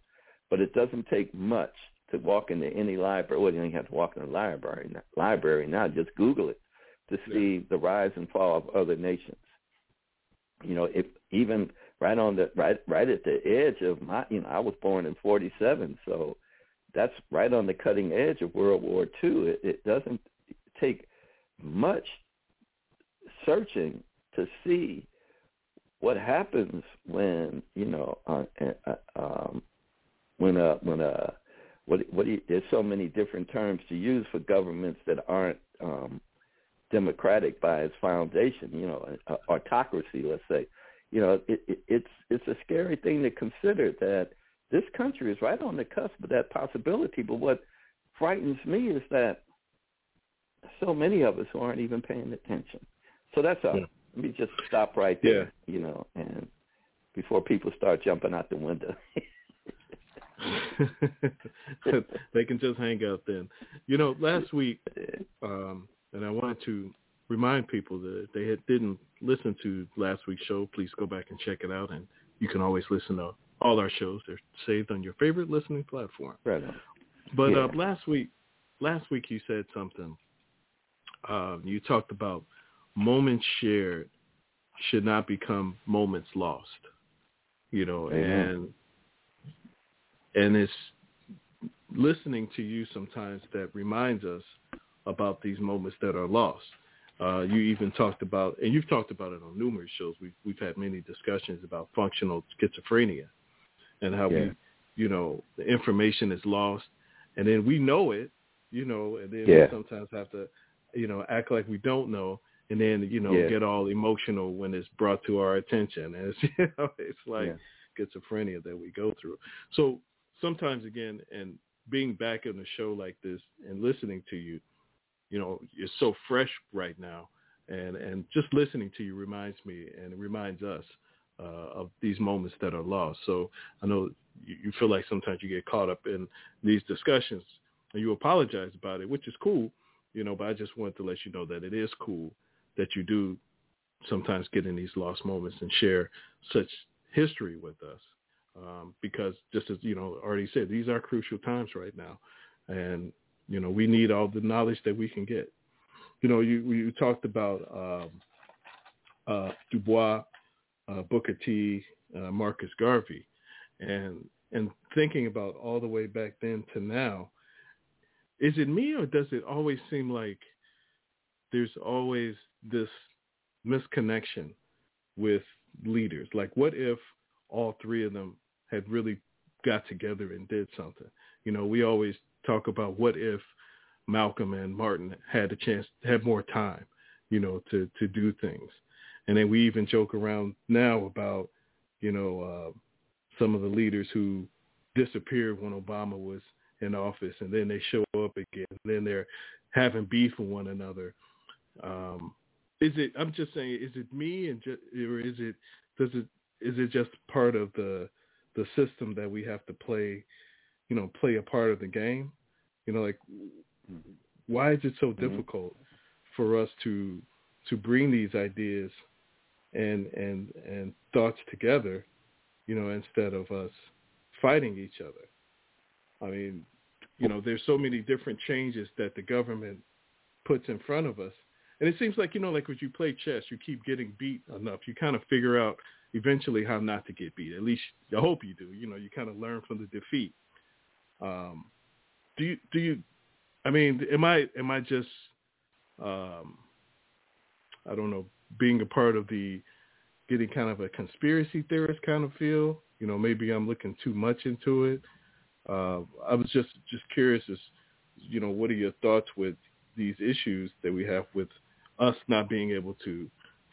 But it doesn't take much to walk into any library. Well, you don't have to walk in a library now, library now. Just Google it to see yeah. the rise and fall of other nations. You know, if even right on the right, right at the edge of my, you know, I was born in forty-seven, so that's right on the cutting edge of World War Two. It, it doesn't take much searching to see what happens when, you know, uh, uh, um, when uh, when uh, what what do you, there's so many different terms to use for governments that aren't um, democratic by its foundation, you know, uh, autocracy, let's say. You know, it, it, it's it's a scary thing to consider that this country is right on the cusp of that possibility. But what frightens me is that so many of us who aren't even paying attention. So that's all. Yeah. Let me just stop right there, yeah. you know, and before people start jumping out the window. They can just hang out then. You know, last week, um, and I wanted to remind people that if they had, didn't listen to last week's show, please go back and check it out. And you can always listen to all our shows. They're saved on your favorite listening platform. Right. But yeah. uh, last week, last week you said something. Uh, you talked about moments shared should not become moments lost, you know, Amen. and and it's listening to you sometimes that reminds us about these moments that are lost. Uh, you even talked about, and you've talked about it on numerous shows. We've, we've had many discussions about functional schizophrenia and how yeah. we, you know, the information is lost and then we know it, you know, and then yeah. we sometimes have to, you know, act like we don't know. And then, you know, yeah. get all emotional when it's brought to our attention. And it's, you know, it's like yeah. schizophrenia that we go through. So sometimes, again, and being back on a show like this and listening to you, you know, you're so fresh right now. And, and just listening to you reminds me and it reminds us uh, of these moments that are lost. So I know you, you feel like sometimes you get caught up in these discussions and you apologize about it, which is cool, you know, but I just wanted to let you know that it is cool that you do sometimes get in these lost moments and share such history with us. Um, because just as, you know, already said, these are crucial times right now. And You know, we need all the knowledge that we can get. You know, you, you talked about um, uh, Du Bois, uh, Booker T., uh, Marcus Garvey, and and thinking about all the way back then to now, is it me or does it always seem like there's always this misconnection with leaders? Like, what if all three of them had really got together and did something? You know, we always talk about what if Malcolm and Martin had a chance, had more time, you know, to, to do things. And then we even joke around now about, you know, uh, some of the leaders who disappeared when Obama was in office, and then they show up again, and then they're having beef with one another. Um, is it, I'm just saying, is it me and just, or is it, does it, is it just part of the, the system that we have to play, you know, play a part of the game? You know, like, why is it so difficult for us to to bring these ideas and and and thoughts together, you know, instead of us fighting each other? I mean, you know, there's so many different changes that the government puts in front of us. And it seems like, you know, like when you play chess, you keep getting beat enough. You kind of figure out eventually how not to get beat. At least I hope you do. You know, you kind of learn from the defeat. Um, do you, do you, I mean, am I, am I just, um, I don't know, being a part of the, getting kind of a conspiracy theorist kind of feel, you know, maybe I'm looking too much into it. Uh, I was just, just curious as, you know, what are your thoughts with these issues that we have with us not being able to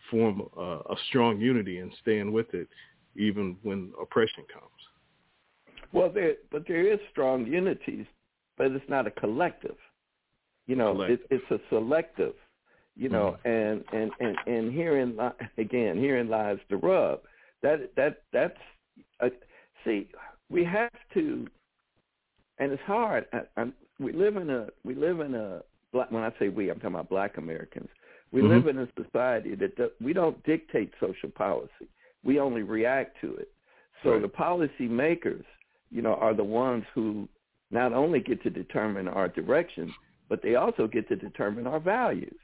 form a, a strong unity and stand with it, even when oppression comes? Well, there, but there is strong unities, but it's not a collective. You know, collective. It, it's a selective. You know, mm-hmm. and, and, and, and herein again, herein lies the rub. That that that's a, see, we have to, and it's hard. I, I'm, we live in a we live in a when I say we, I'm talking about Black Americans. We mm-hmm. live in a society that do, we don't dictate social policy. We only react to it. So right. The policy makers, you know, are the ones who not only get to determine our direction, but they also get to determine our values.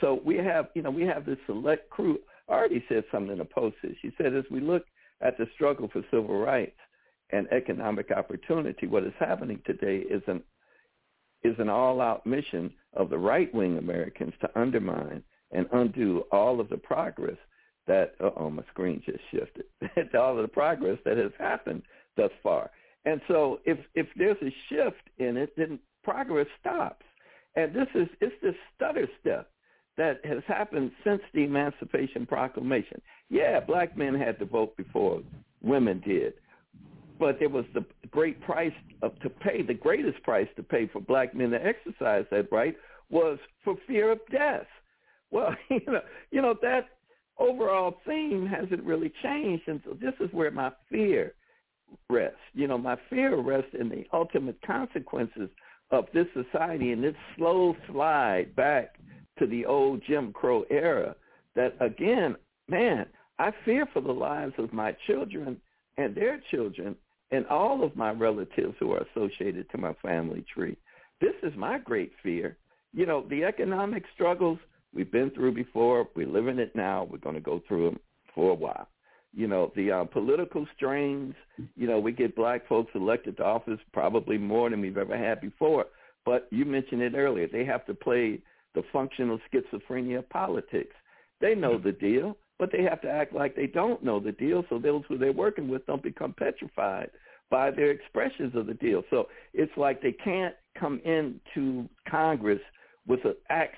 So we have, you know, we have this select crew. I already said something in a post. She said, as we look at the struggle for civil rights and economic opportunity, what is happening today is an is an all-out mission of the right-wing Americans to undermine and undo all of the progress that, uh-oh, my screen just shifted, all of the progress that has happened thus far. And so if, if there's a shift in it, then progress stops. And this is it's this stutter step that has happened since the Emancipation Proclamation. Yeah, Black men had to vote before women did, but there was the great price of, to pay, the greatest price to pay for Black men to exercise that right was for fear of death. Well, you know, you know that overall theme hasn't really changed, and so this is where my fear rest. You know, my fear rests in the ultimate consequences of this society and this slow slide back to the old Jim Crow era that, again, man, I fear for the lives of my children and their children and all of my relatives who are associated to my family tree. This is my great fear. You know, the economic struggles we've been through before, we're living it now, we're going to go through them for a while. You know, the uh, political strains, you know, we get Black folks elected to office probably more than we've ever had before. But you mentioned it earlier. They have to play the functional schizophrenia of politics. They know the deal, but they have to act like they don't know the deal so those who they're working with don't become petrified by their expressions of the deal. So it's like they can't come into Congress with an axe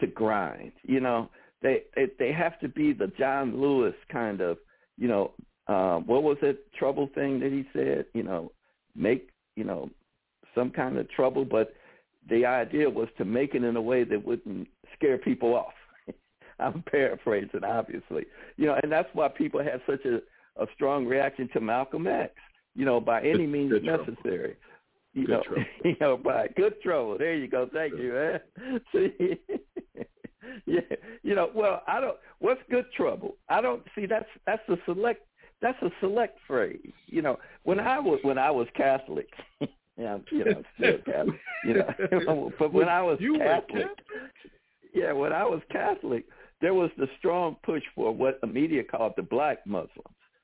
to grind. You know, they, they, they have to be the John Lewis kind of, you know, uh, what was that trouble thing that he said? You know, make, you know, some kind of trouble, but the idea was to make it in a way that wouldn't scare people off. I'm paraphrasing, obviously. You know, and that's why people had such a, a strong reaction to Malcolm X, you know, by any good, means good necessary. You know, you know, by good trouble. There you go. Thank good. you, man. See? Yeah, you know. Well, I don't. What's good trouble? I don't see. That's that's a select. That's a select phrase. You know, when I was when I was Catholic, Yeah, I'm you know, still Catholic. You know, but when I was you Catholic, Catholic, yeah, when I was Catholic, there was the strong push for what the media called the black Muslims.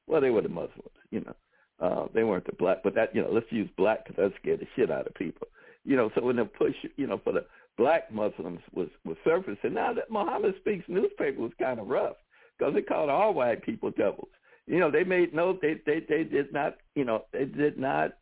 Well, they were the Muslims, you know. Uh, they weren't the black, but that, you know, let's use black because that scared the shit out of people. You know, so when the push, you know, for the black Muslims was, was surfaced. And now that Muhammad Speaks newspaper was kind of rough because they called all white people devils. You know, they made no, they, they, they did not, you know, they did not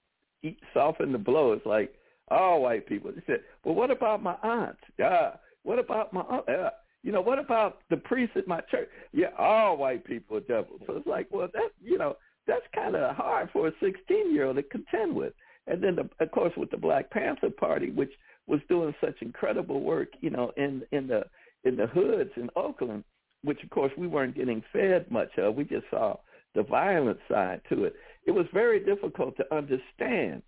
eat, soften the blow. It's like all white people. They said, well, what about my aunt? Uh, what about my aunt? Uh, you know, what about the priest at my church? Yeah, all white people are devils. So it's like, well, that, you know, that's kind of hard for a sixteen-year-old to contend with. And then, the, of course, with the Black Panther Party, which was doing such incredible work, you know, in in the in the hoods in Oakland, which, of course, we weren't getting fed much of. We just saw the violent side to it. It was very difficult to understand,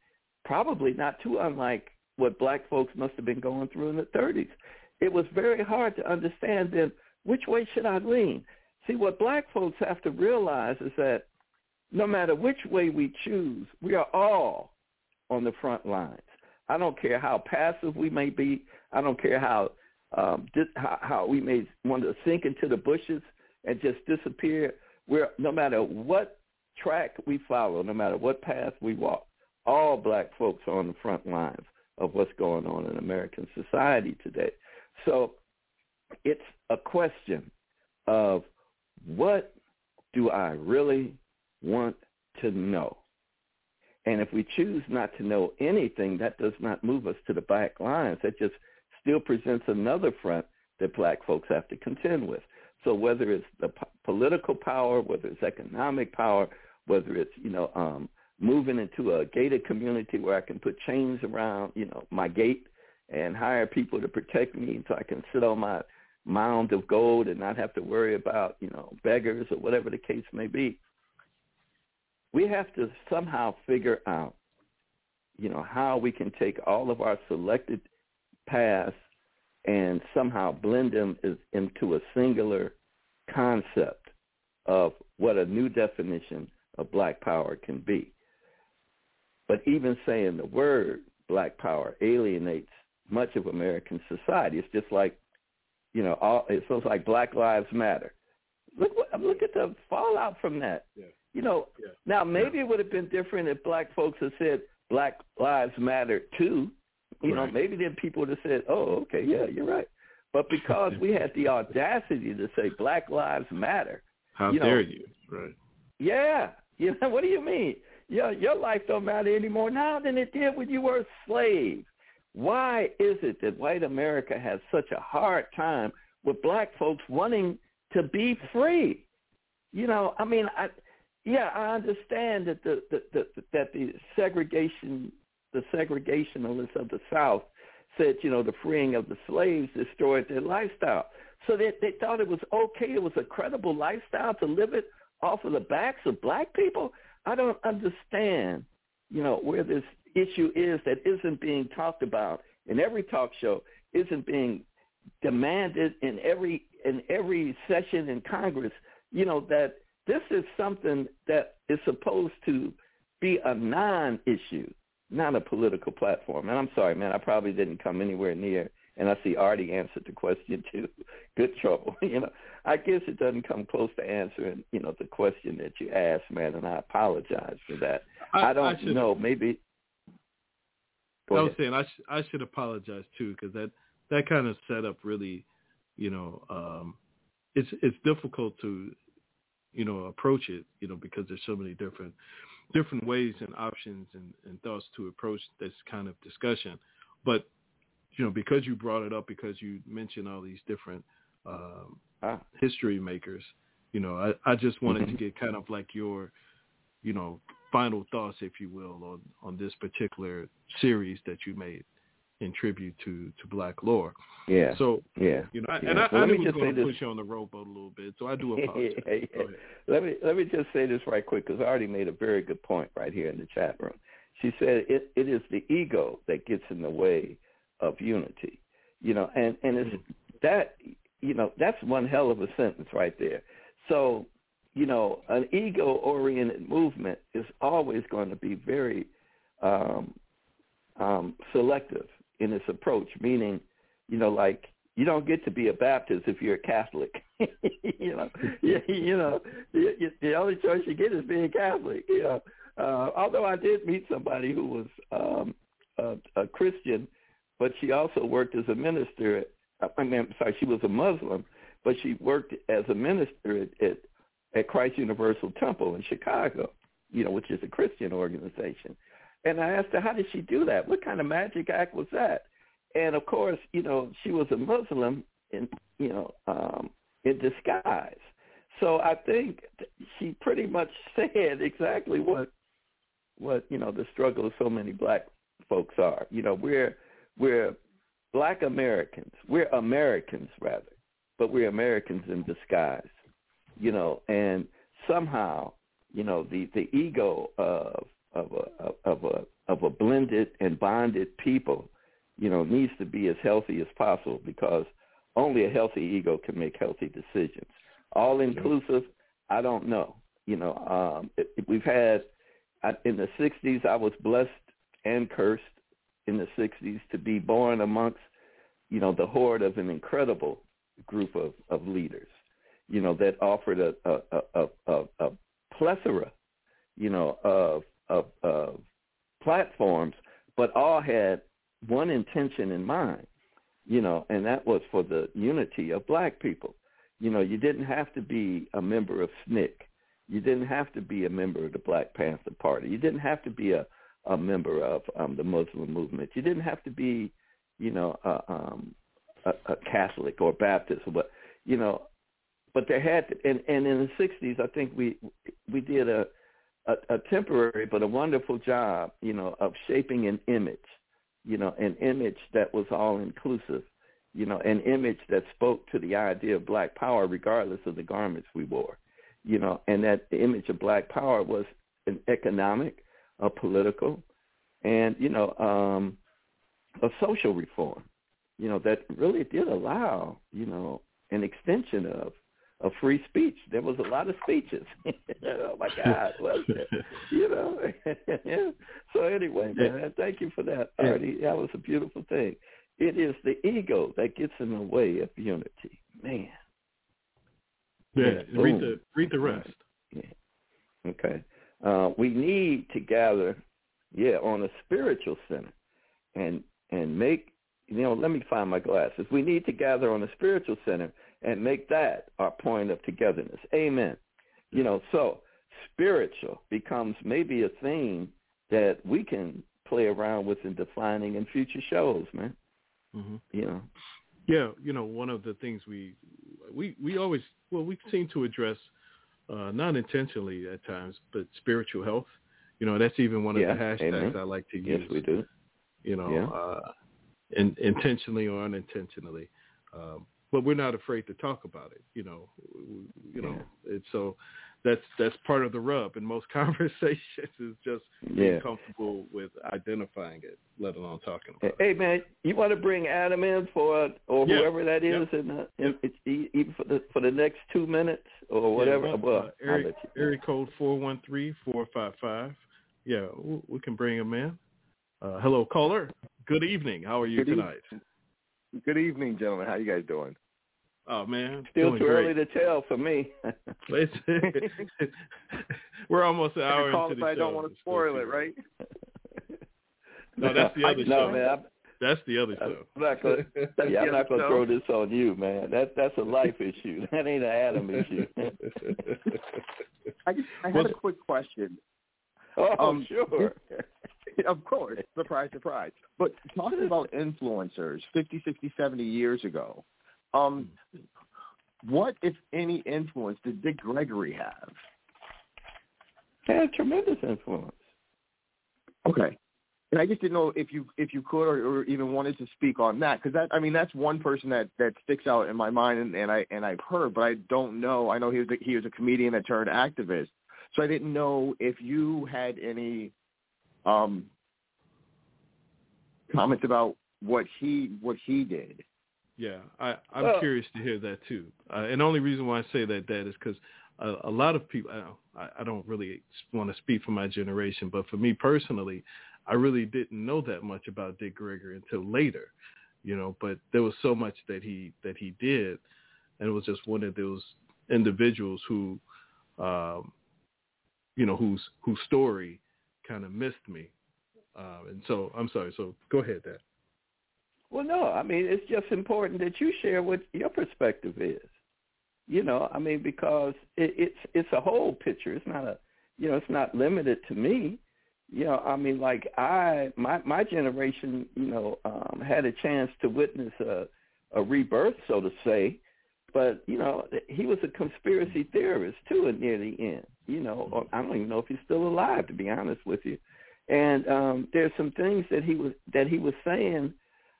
probably not too unlike what black folks must have been going through in the thirties. It was very hard to understand then which way should I lean. See, what black folks have to realize is that no matter which way we choose, we are all on the front lines. I don't care how passive we may be. I don't care how um, dis- how, how we may want to sink into the bushes and just disappear. We're, no matter what track we follow, no matter what path we walk, all black folks are on the front lines of what's going on in American society today. So it's a question of what do I really want to know? And if we choose not to know anything, that does not move us to the back lines. That just still presents another front that black folks have to contend with. So whether it's the po- political power, whether it's economic power, whether it's, you know, um, moving into a gated community where I can put chains around, you know, my gate and hire people to protect me so I can sit on my mound of gold and not have to worry about, you know, beggars or whatever the case may be. We have to somehow figure out, you know, how we can take all of our selected paths and somehow blend them is, into a singular concept of what a new definition of black power can be. But even saying the word black power alienates much of American society. It's just like, you know, all, it's almost like Black Lives Matter. Look, look at the fallout from that. Yeah. You know, yeah. Now maybe yeah. It would have been different if black folks had said Black Lives Matter too. You right. know, maybe then people would have said, oh, okay, yeah, you're right. But because we had the audacity to say Black Lives Matter. How you dare know, you, right? Yeah. You know, what do you mean? Your, your life don't matter anymore now than it did when you were a slave. Why is it that white America has such a hard time with black folks wanting to be free? You know, I mean, I... Yeah, I understand that the, the, the that the segregation, the segregationists of the South said, you know, the freeing of the slaves destroyed their lifestyle. So they, they thought it was okay, it was a credible lifestyle to live it off of the backs of black people. I don't understand, you know, where this issue is that isn't being talked about in every talk show, isn't being demanded in every in every session in Congress, you know, that this is something that is supposed to be a non-issue, not a political platform. And I'm sorry, man, I probably didn't come anywhere near. And I see Artie answered the question too. Good trouble, you know. I guess it doesn't come close to answering, you know, the question that you asked, man. And I apologize for that. I, I don't I know. Maybe. Go I was ahead. saying I sh- I should apologize too, because that that kind of setup really, you know, um, it's it's difficult to. you know, approach it, you know, because there's so many different different ways and options and, and thoughts to approach this kind of discussion. But, you know, because you brought it up, because you mentioned all these different um, ah. history makers, you know, I, I just wanted mm-hmm. to get kind of like your, you know, final thoughts, if you will, on, on this particular series that you made in tribute to, to black lore. Yeah. So, yeah. You know, I, yeah. and I, well, I knew we were going to push you on the rowboat a little bit, so I do apologize. yeah, yeah. Let me let me just say this right quick, because I already made a very good point right here in the chat room. She said it, it is the ego that gets in the way of unity, you know, and, and it's mm-hmm. that, you know, that's one hell of a sentence right there. So, you know, an ego-oriented movement is always going to be very um, um, selective in its approach, meaning, you know, like, you don't get to be a Baptist if you're a Catholic. you know, you, you know, you, you, the only choice you get is being Catholic. You know, uh, although I did meet somebody who was um, a, a Christian, but she also worked as a minister. At, I mean, I'm sorry, she was a Muslim, but she worked as a minister at, at at Christ Universal Temple in Chicago, you know, which is a Christian organization. And I asked her, how did she do that? What kind of magic act was that? And, of course, you know, she was a Muslim in, you know, um, in disguise. So I think she pretty much said exactly what, what you know, the struggle of so many black folks are. You know, we're we're black Americans. We're Americans, rather, but we're Americans in disguise, you know, and somehow, you know, the, the ego of of a, of a of a blended and bonded people, you know, needs to be as healthy as possible, because only a healthy ego can make healthy decisions. All inclusive, I don't know. You know, um, it, it, we've had I, in the sixties. I was blessed and cursed in the sixties to be born amongst, you know, the horde of an incredible group of, of leaders, you know, that offered a a, a, a, a plethora, you know, of Of, of platforms, but all had one intention in mind, you know, and that was for the unity of black people. You know, you didn't have to be a member of S N C C. You didn't have to be a member of the Black Panther Party. You didn't have to be a, a member of um, the Muslim movement. You didn't have to be, you know, a, um, a, a Catholic or Baptist, but, you know, but there had to, and, and in the sixties, I think we we did a, A, a temporary but a wonderful job, you know, of shaping an image, you know, an image that was all-inclusive, you know, an image that spoke to the idea of black power regardless of the garments we wore, you know, and that the image of black power was an economic, a political, and, you know, um, a social reform, you know, that really did allow, you know, an extension of of free speech. There was a lot of speeches. Oh my God, was there? You know. So anyway, man, thank you for that, Artie. That was a beautiful thing. It is the ego that gets in the way of unity, man. Yeah. yeah read the read the rest. Yeah. Okay. Uh, we need to gather, yeah, on a spiritual center, and and make you know. Let me find my glasses. We need to gather on a spiritual center and make that our point of togetherness. Amen. You know, so spiritual becomes maybe a theme that we can play around with in defining in future shows, man. Mm-hmm. You know. Yeah, you know, one of the things we we we always well we seem to address uh, not intentionally at times, but spiritual health. You know, that's even one of yeah. the hashtags Amen. I like to use. Yes, we do. You know, yeah. uh, in, intentionally or unintentionally. Um, But we're not afraid to talk about it, you know. You know, yeah. It's so that's that's part of the rub in most conversations is just being yeah. comfortable with identifying it, let alone talking about hey, it. Hey, man, you want to bring Adam in for or yeah. whoever that is, yeah. in the, in, yeah. even for the for the next two minutes or whatever. Yeah, well, uh, area, area code four one three four five five. Yeah, we can bring him in. Uh, hello, caller. Good evening. How are you Good tonight? Evening. Good evening, gentlemen. How you guys doing? Oh, man. Still too early to tell for me. We're almost an hour into the show. I don't want to spoil it, right? No, that's the other show. No, man. That's the other show. I'm not going to throw this on you, man. That That's a life issue. That ain't an Adam issue. I, just, I had a quick question. Oh, um, sure. Of course. Surprise, surprise. But talking about influencers fifty, sixty, seventy years ago, um, what, if any, influence did Dick Gregory have? He had tremendous influence. Okay. And I just didn't know if you if you could or, or even wanted to speak on that, because that I mean that's one person that, that sticks out in my mind and, and I and I've heard, but I don't know. I know he was a, he was a comedian that turned activist, so I didn't know if you had any. Um, comments about what he what he did. Yeah, I, I'm well, curious to hear that too. Uh, and the only reason why I say that that is because a, a lot of people. I don't, I don't really want to speak for my generation, but for me personally, I really didn't know that much about Dick Gregory until later, you know, but there was so much that he, that he did. And it was just one of those individuals who, um, you know, whose, whose story kind of missed me. Um, and so I'm sorry. So go ahead, Dad. Well, no, I mean, it's just important that you share what your perspective is, you know, I mean, because it, it's, it's a whole picture. It's not a, you know, it's not limited to me. You know, I mean, like I, my, my generation, you know, um, had a chance to witness a, a rebirth, so to say, but, you know, he was a conspiracy theorist too near the end, you know, I don't even know if he's still alive, to be honest with you. And um, there's some things that he was, that he was saying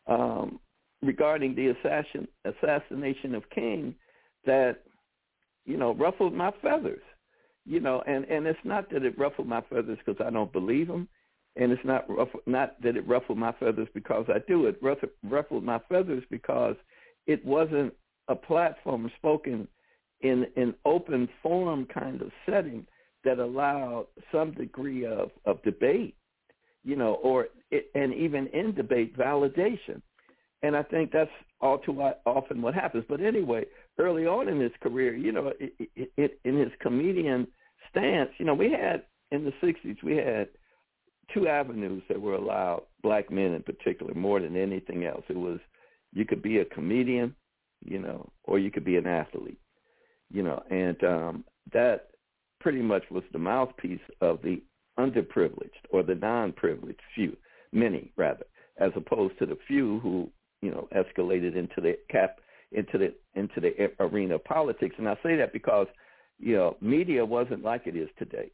um, regarding the assassin, assassination of King that, you know, ruffled my feathers. You know, and, and it's not that it ruffled my feathers because I don't believe them, and it's not ruff, not that it ruffled my feathers because I do. It ruff, ruffled my feathers because it wasn't a platform spoken in an open forum kind of setting that allowed some degree of, of debate, you know, or it, and even in debate, validation. And I think that's all too often what happens. But anyway, early on in his career, you know, it, it, it, in his comedian stance, you know, we had in the sixties, we had two avenues that were allowed, black men in particular, more than anything else. It was you could be a comedian, you know, or you could be an athlete, you know, and um, that pretty much was the mouthpiece of the underprivileged or the non-privileged few, many rather, as opposed to the few who, you know, escalated into the cap, into the into the arena of politics. And I say that because, you know, media wasn't like it is today.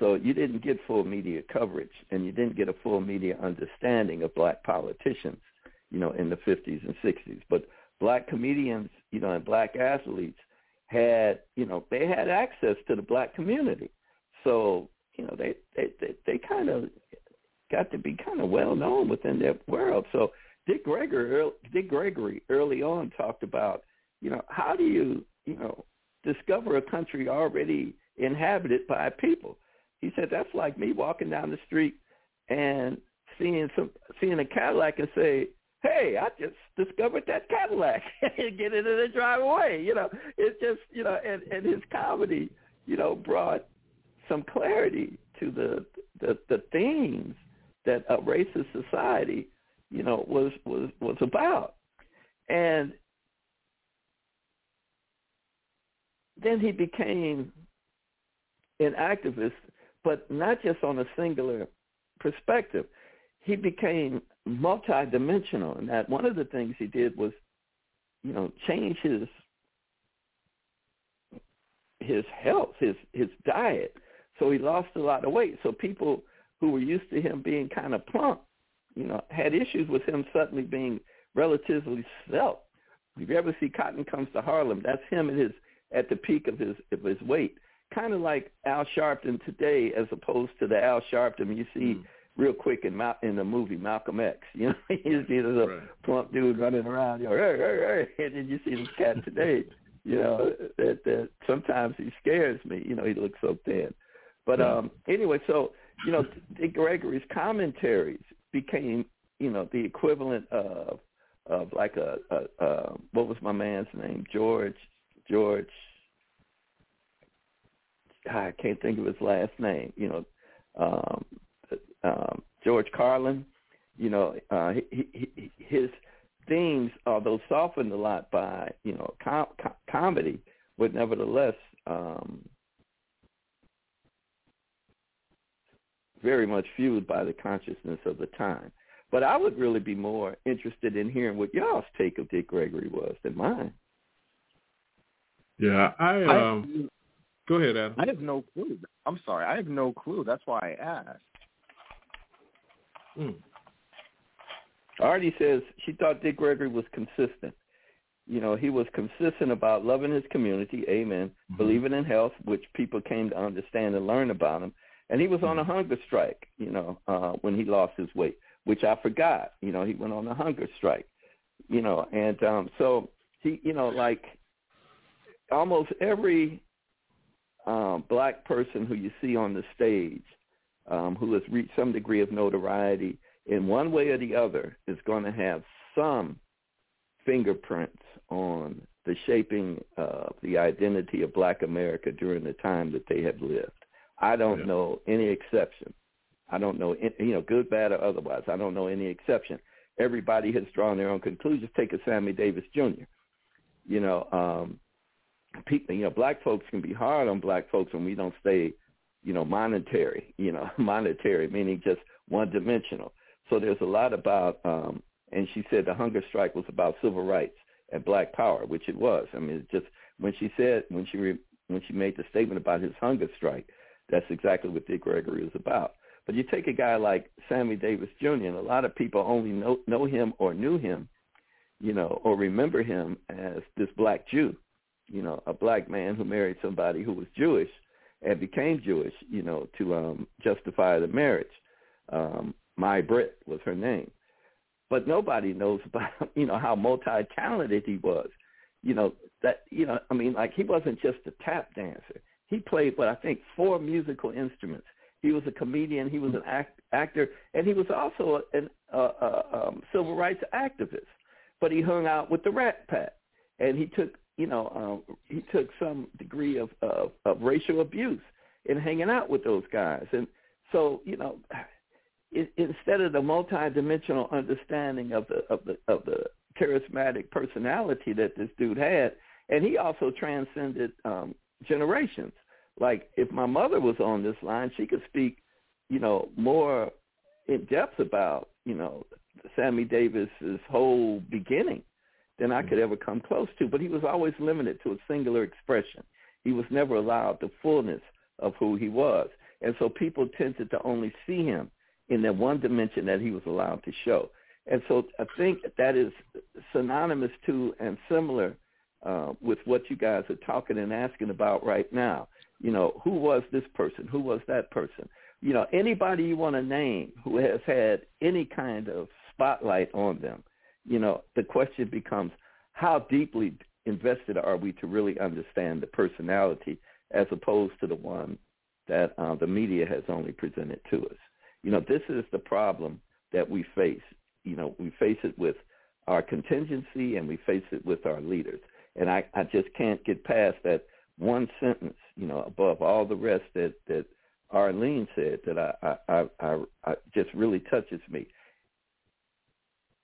So you didn't get full media coverage, and you didn't get a full media understanding of black politicians, you know, in the fifties and sixties. But black comedians, you know, and black athletes had, you know, they had access to the black community. So, you know, they they, they, they kind of got to be kind of well known within their world. So Dick Gregory, Dick Gregory early on talked about, you know, how do you, you know, discover a country already inhabited by people? He said, that's like me walking down the street and seeing some, seeing a Cadillac and say, hey, I just discovered that Cadillac and get it in the driveway. You know, it's just, you know, and, and his comedy, you know, brought some clarity to the, the, the themes that a racist society, you know, was, was, was about. And then he became an activist, but not just on a singular perspective. He became multidimensional, and that one of the things he did was, you know, change his, his health, his, his diet. So he lost a lot of weight. So people who were used to him being kind of plump, you know, had issues with him suddenly being relatively svelte. If you ever see Cotton Comes to Harlem, that's him at his, at the peak of his, of his weight, kind of like Al Sharpton today, as opposed to the Al Sharpton you see mm. real quick in Ma- in the movie Malcolm X. You know, he's a right. plump dude running around, you know, hey, hey, hey. And then you see this cat today. You know, that, that sometimes he scares me. You know, he looks so thin. But yeah. um, anyway, so you know, Dick Gregory's commentaries became, you know, the equivalent of of like a, a, a what was my man's name? George George. I can't think of his last name. You know, um, um, George Carlin. You know, uh, he, he, his themes, although softened a lot by, you know, com- com- comedy, but nevertheless. Um, very much fueled by the consciousness of the time. But I would really be more interested in hearing what y'all's take of Dick Gregory was than mine. Yeah, I, um, I go ahead, Adam. I have no clue. I'm sorry. I have no clue. That's why I asked. Mm. Artie says she thought Dick Gregory was consistent. You know, he was consistent about loving his community, amen, mm-hmm. believing in health, which people came to understand and learn about him. And he was on a hunger strike, you know, uh, when he lost his weight, which I forgot. You know, he went on a hunger strike, you know, and um, so he, you know, like almost every um, black person who you see on the stage um, who has reached some degree of notoriety in one way or the other is going to have some fingerprints on the shaping of the identity of Black America during the time that they have lived. I don't yeah. know any exception. I don't know, you know, good, bad, or otherwise. I don't know any exception. Everybody has drawn their own conclusions. Take a Sammy Davis Junior You know, um, people, you know, Black folks can be hard on Black folks when we don't stay, you know, monetary, you know, monetary, meaning just one-dimensional. So there's a lot about, um, and she said the hunger strike was about civil rights and Black power, which it was. I mean, it's just when she said, when she re, when she made the statement about his hunger strike, that's exactly what Dick Gregory was about. But you take a guy like Sammy Davis Junior, and a lot of people only know, know him or knew him, you know, or remember him as this Black Jew, you know, a Black man who married somebody who was Jewish and became Jewish, you know, to um, justify the marriage. Um, My Britt was her name. But nobody knows about, you know, how multi-talented he was. You know, that, you know, I mean, like he wasn't just a tap dancer. He played what I think four musical instruments. He was a comedian, he was an act, actor, and he was also a uh, uh, um, civil rights activist. But he hung out with the Rat Pack, and he took, you know, um, he took some degree of, of, of racial abuse in hanging out with those guys. And so, you know, it, instead of the multidimensional understanding of the of the of the charismatic personality that this dude had, and he also transcended um, generations. Like, if my mother was on this line, she could speak, you know, more in depth about, you know, Sammy Davis's whole beginning than I could ever come close to. But he was always limited to a singular expression. He was never allowed the fullness of who he was. And so people tended to only see him in that one dimension that he was allowed to show. And so I think that is synonymous to and similar uh, with what you guys are talking and asking about right now. You know, who was this person? Who was that person? You know, anybody you want to name who has had any kind of spotlight on them, you know, the question becomes, how deeply invested are we to really understand the personality as opposed to the one that uh, the media has only presented to us? You know, this is the problem that we face. You know, we face it with our contingency and we face it with our leaders. And I, I just can't get past that one sentence, you know, above all the rest that, that Arlene said that I, I, I, I just really touches me,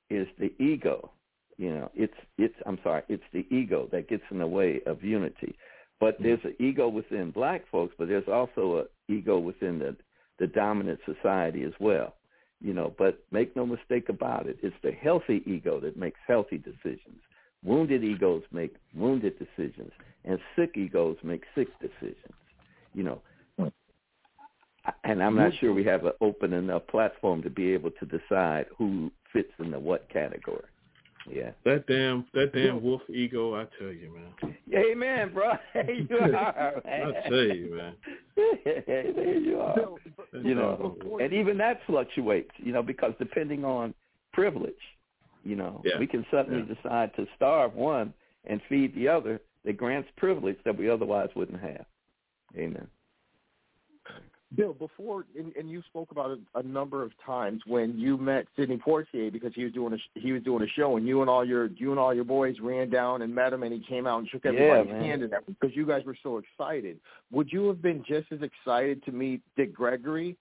is the ego. You know, it's, it's, I'm sorry, it's the ego that gets in the way of unity. But there's an ego within Black folks, but there's also an ego within the, the dominant society as well. You know, but make no mistake about it, it's the healthy ego that makes healthy decisions. Wounded egos make wounded decisions, and sick egos make sick decisions, you know. And I'm not sure we have an open enough platform to be able to decide who fits into what category. Yeah. That damn that damn wolf ego, I tell you, man. Amen, bro. Hey, you are, man. I tell you, man. There you are. No, but, you know, no. And even that fluctuates, you know, because depending on privilege, you know, yeah. we can suddenly yeah. decide to starve one and feed the other that grants privilege that we otherwise wouldn't have. Amen. Bill, before, and, and you spoke about it a number of times when you met Sidney Poitier because he was doing a he was doing a show, and you and all your you and all your boys ran down and met him, and he came out and shook everybody's yeah, hand and everything because you guys were so excited. Would you have been just as excited to meet Dick Gregory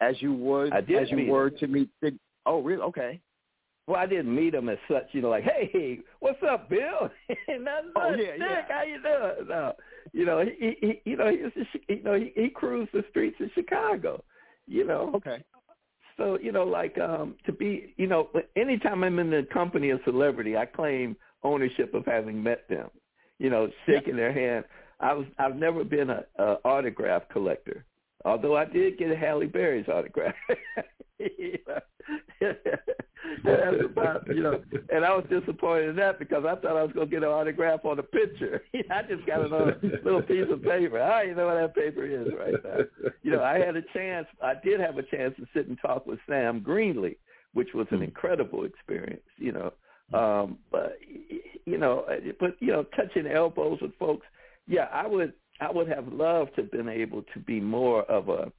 as you would as you were him. to meet? Dick, oh, really? Okay. Well, I didn't meet him as such, you know, like, hey, what's up, Bill? Nothing oh, much, yeah, Dick, yeah. how you doing? No. You know, he, he you know, he was, a, you know, he, he cruised the streets of Chicago, you know. Okay. So, you know, like um, to be, you know, anytime I'm in the company of celebrity, I claim ownership of having met them, you know, shaking yeah. their hand. I was, I've never been a, a autograph collector, although I did get Halle Berry's autograph. You know? That's about, you know, and I was disappointed in that because I thought I was going to get an autograph on a picture. I just got a little piece of paper. I don't even know what that paper is right now. You know, I had a chance. I did have a chance to sit and talk with Sam Greenlee, which was an incredible experience. You know, um, but you know, but you know, touching elbows with folks. Yeah, I would. I would have loved to have been able to be more of a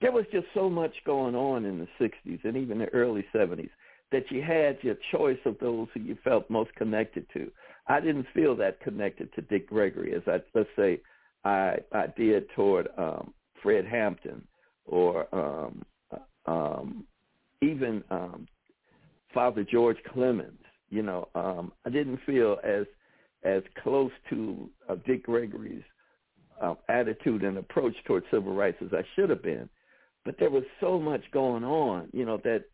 there was just so much going on in the sixties and even the early seventies that you had your choice of those who you felt most connected to. I didn't feel that connected to Dick Gregory as I, let's say, I, I did toward um, Fred Hampton or um, um, even um, Father George Clemens. You know, um, I didn't feel as as close to uh, Dick Gregory's uh, attitude and approach toward civil rights as I should have been. But there was so much going on, you know, that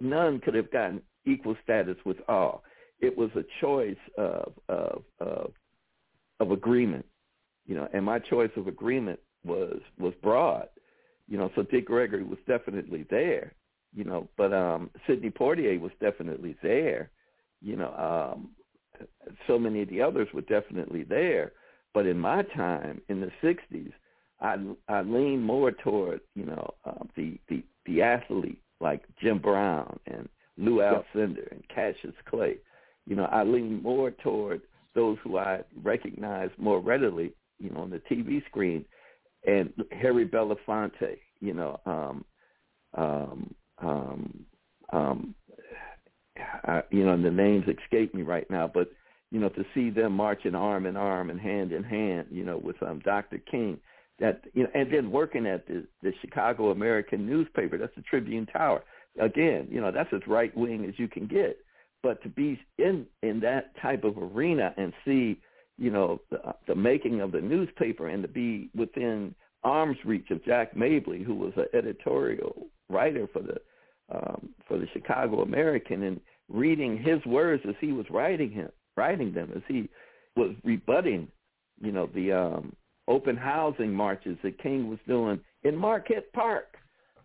none could have gotten equal status with all. It was a choice of of of, of agreement, you know, and my choice of agreement was was broad, you know. So Dick Gregory was definitely there, you know, but um, Sidney Poitier was definitely there, you know. Um, so many of the others were definitely there, but in my time in the sixties, I, I leaned more toward, you know, um, the, the, the athlete like Jim Brown and Lou Alcindor and Cassius Clay. You know, I leaned more toward those who I recognized more readily, you know, on the T V screen, and Harry Belafonte, you know, um, um, um, um, I, you know, the names escape me right now, but, you know, to see them marching arm in arm and hand in hand, you know, with um, Doctor King. That, you know, and then working at the, the Chicago American newspaper, that's the Tribune Tower. Again, you know, that's as right wing as you can get. But to be in, in that type of arena and see, you know, the, the making of the newspaper and to be within arm's reach of Jack Mabley, who was an editorial writer for the um, for the Chicago American, and reading his words as he was writing him, writing them as he was rebutting, you know, the um, open housing marches that King was doing in Marquette Park,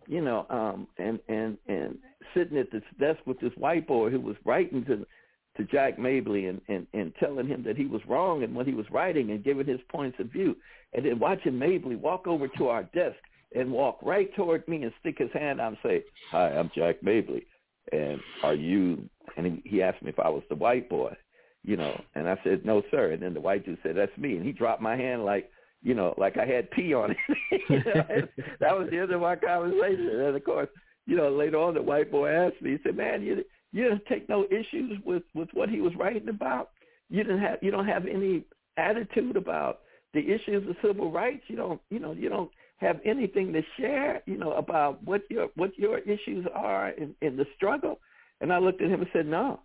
you know, um, and, and, and sitting at this desk with this white boy who was writing to to Jack Mabley and, and, and telling him that he was wrong in what he was writing and giving his points of view. And then watching Mabley walk over to our desk and walk right toward me and stick his hand out and say, "Hi, I'm Jack Mabley. And are you?" And he asked me if I was the white boy, you know, and I said, "No, sir." And then the white dude said, "That's me." And he dropped my hand like, you know, like I had pee on it. You know, that was the end of our conversation. And, of course, you know, later on the white boy asked me, he said, "Man, you, you didn't take no issues with, with what he was writing about? You didn't have, you don't have any attitude about the issues of civil rights? You don't, you know, you don't have anything to share, you know, about what your what your issues are in, in the struggle?" And I looked at him and said, "No."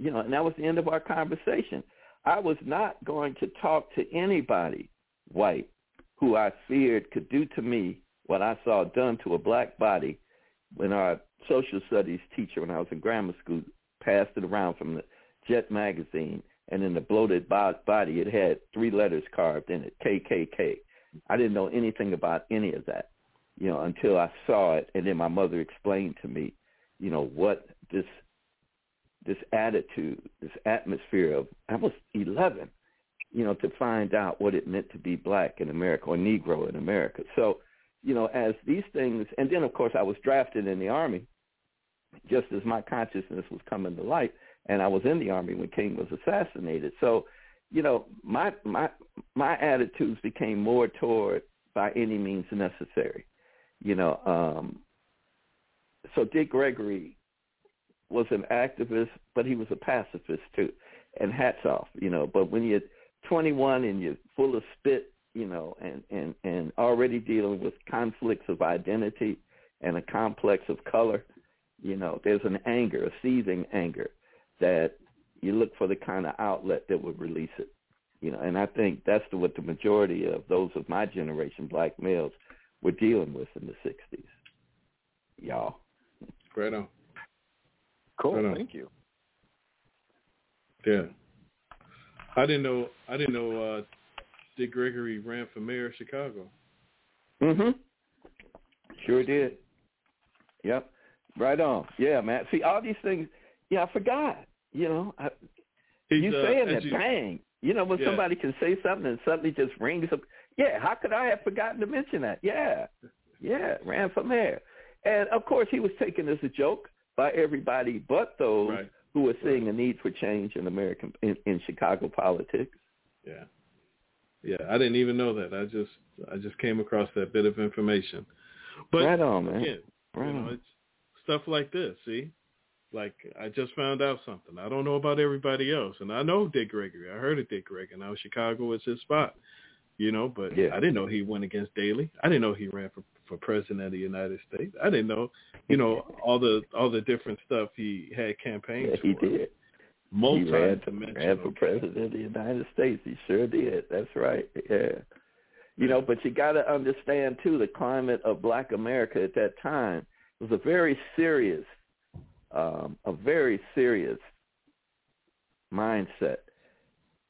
You know, and that was the end of our conversation. I was not going to talk to anybody white who I feared could do to me what I saw done to a black body when our social studies teacher, when I was in grammar school, passed it around from the Jet magazine, and in the bloated body it had three letters carved in it, K K K. I didn't know anything about any of that, you know, until I saw it, and then my mother explained to me, you know, what this this attitude, this atmosphere of, I was eleven, you know, to find out what it meant to be black in America or Negro in America. So, you know, as these things, and then, of course, I was drafted in the Army just as my consciousness was coming to light, and I was in the Army when King was assassinated. So, you know, my my my attitudes became more toward by any means necessary, you know. Um, so Dick Gregory was an activist, but he was a pacifist, too, and hats off, you know. But when you twenty-one and you're full of spit, you know, and, and, and already dealing with conflicts of identity and a complex of color, you know, there's an anger, a seething anger that you look for the kind of outlet that would release it, you know. And I think that's the, what the majority of those of my generation, black males, were dealing with in the sixties, y'all. Great on. Cool, right on. Thank you. Yeah. I didn't know. I didn't know. Uh, Dick Gregory ran for mayor of Chicago. Mhm. Sure did. Yep. Right on. Yeah, man. See, all these things. Yeah, I forgot. You know, I, you uh, saying that? You, bang. You know, when yeah. somebody can say something and suddenly just rings up. Yeah. How could I have forgotten to mention that? Yeah. Yeah. Ran for mayor, and of course he was taken as a joke by everybody but those. Right. Who were seeing a need for change in American in, in Chicago politics? Yeah, yeah. I didn't even know that. I just I just came across that bit of information. But right on, man. Again, right you know, on. It's stuff like this. See, like I just found out something. I don't know about everybody else, and I know Dick Gregory. I heard of Dick Gregory. Now Chicago was his spot, you know. But yeah. I didn't know he went against Daley. I didn't know he ran for for president of the United States. I didn't know, you know, all the all the different stuff he had campaigns. Yeah, he for. did. Multi-dimensional. He ran for president of the United States. He sure did. That's right. Yeah. You know, but you got to understand, too, the climate of Black America at that time was a very serious, um, a very serious mindset.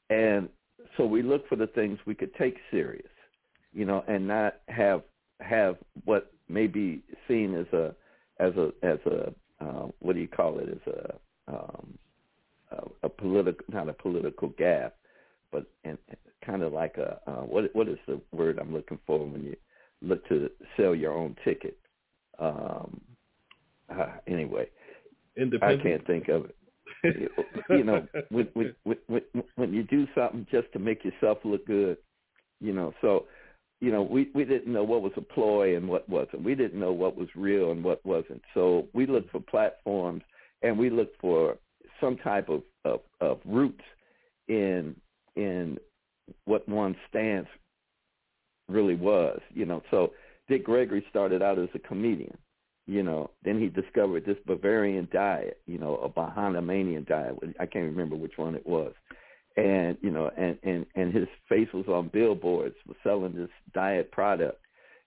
And so we look for the things we could take serious, you know, and not have have what may be seen as a as a as a uh, what do you call it as a um, a, a political not a political gap, but and. Kind of like a uh, what? What is the word I'm looking for when you look to sell your own ticket? Um, uh, anyway, I can't think of it. You know, when, when, when, when you do something just to make yourself look good, you know. So, you know, we, we didn't know what was a ploy and what wasn't. We didn't know what was real and what wasn't. So we looked for platforms and we looked for some type of of, of roots in in. what one's stance really was, you know. So Dick Gregory started out as a comedian, you know. Then he discovered this Bavarian diet, you know, a Bahanomanian diet. I can't remember which one it was. And, you know, and, and, and his face was on billboards for selling this diet product.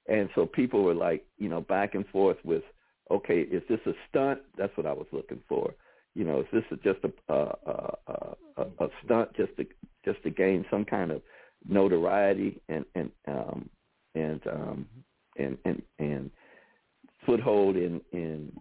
And so people were like, you know, back and forth with, okay, is this a stunt? That's what I was looking for. You know, is this just a, a, a, a, a stunt just to just to gain some kind of notoriety and and um, and, um, and and and foothold in, in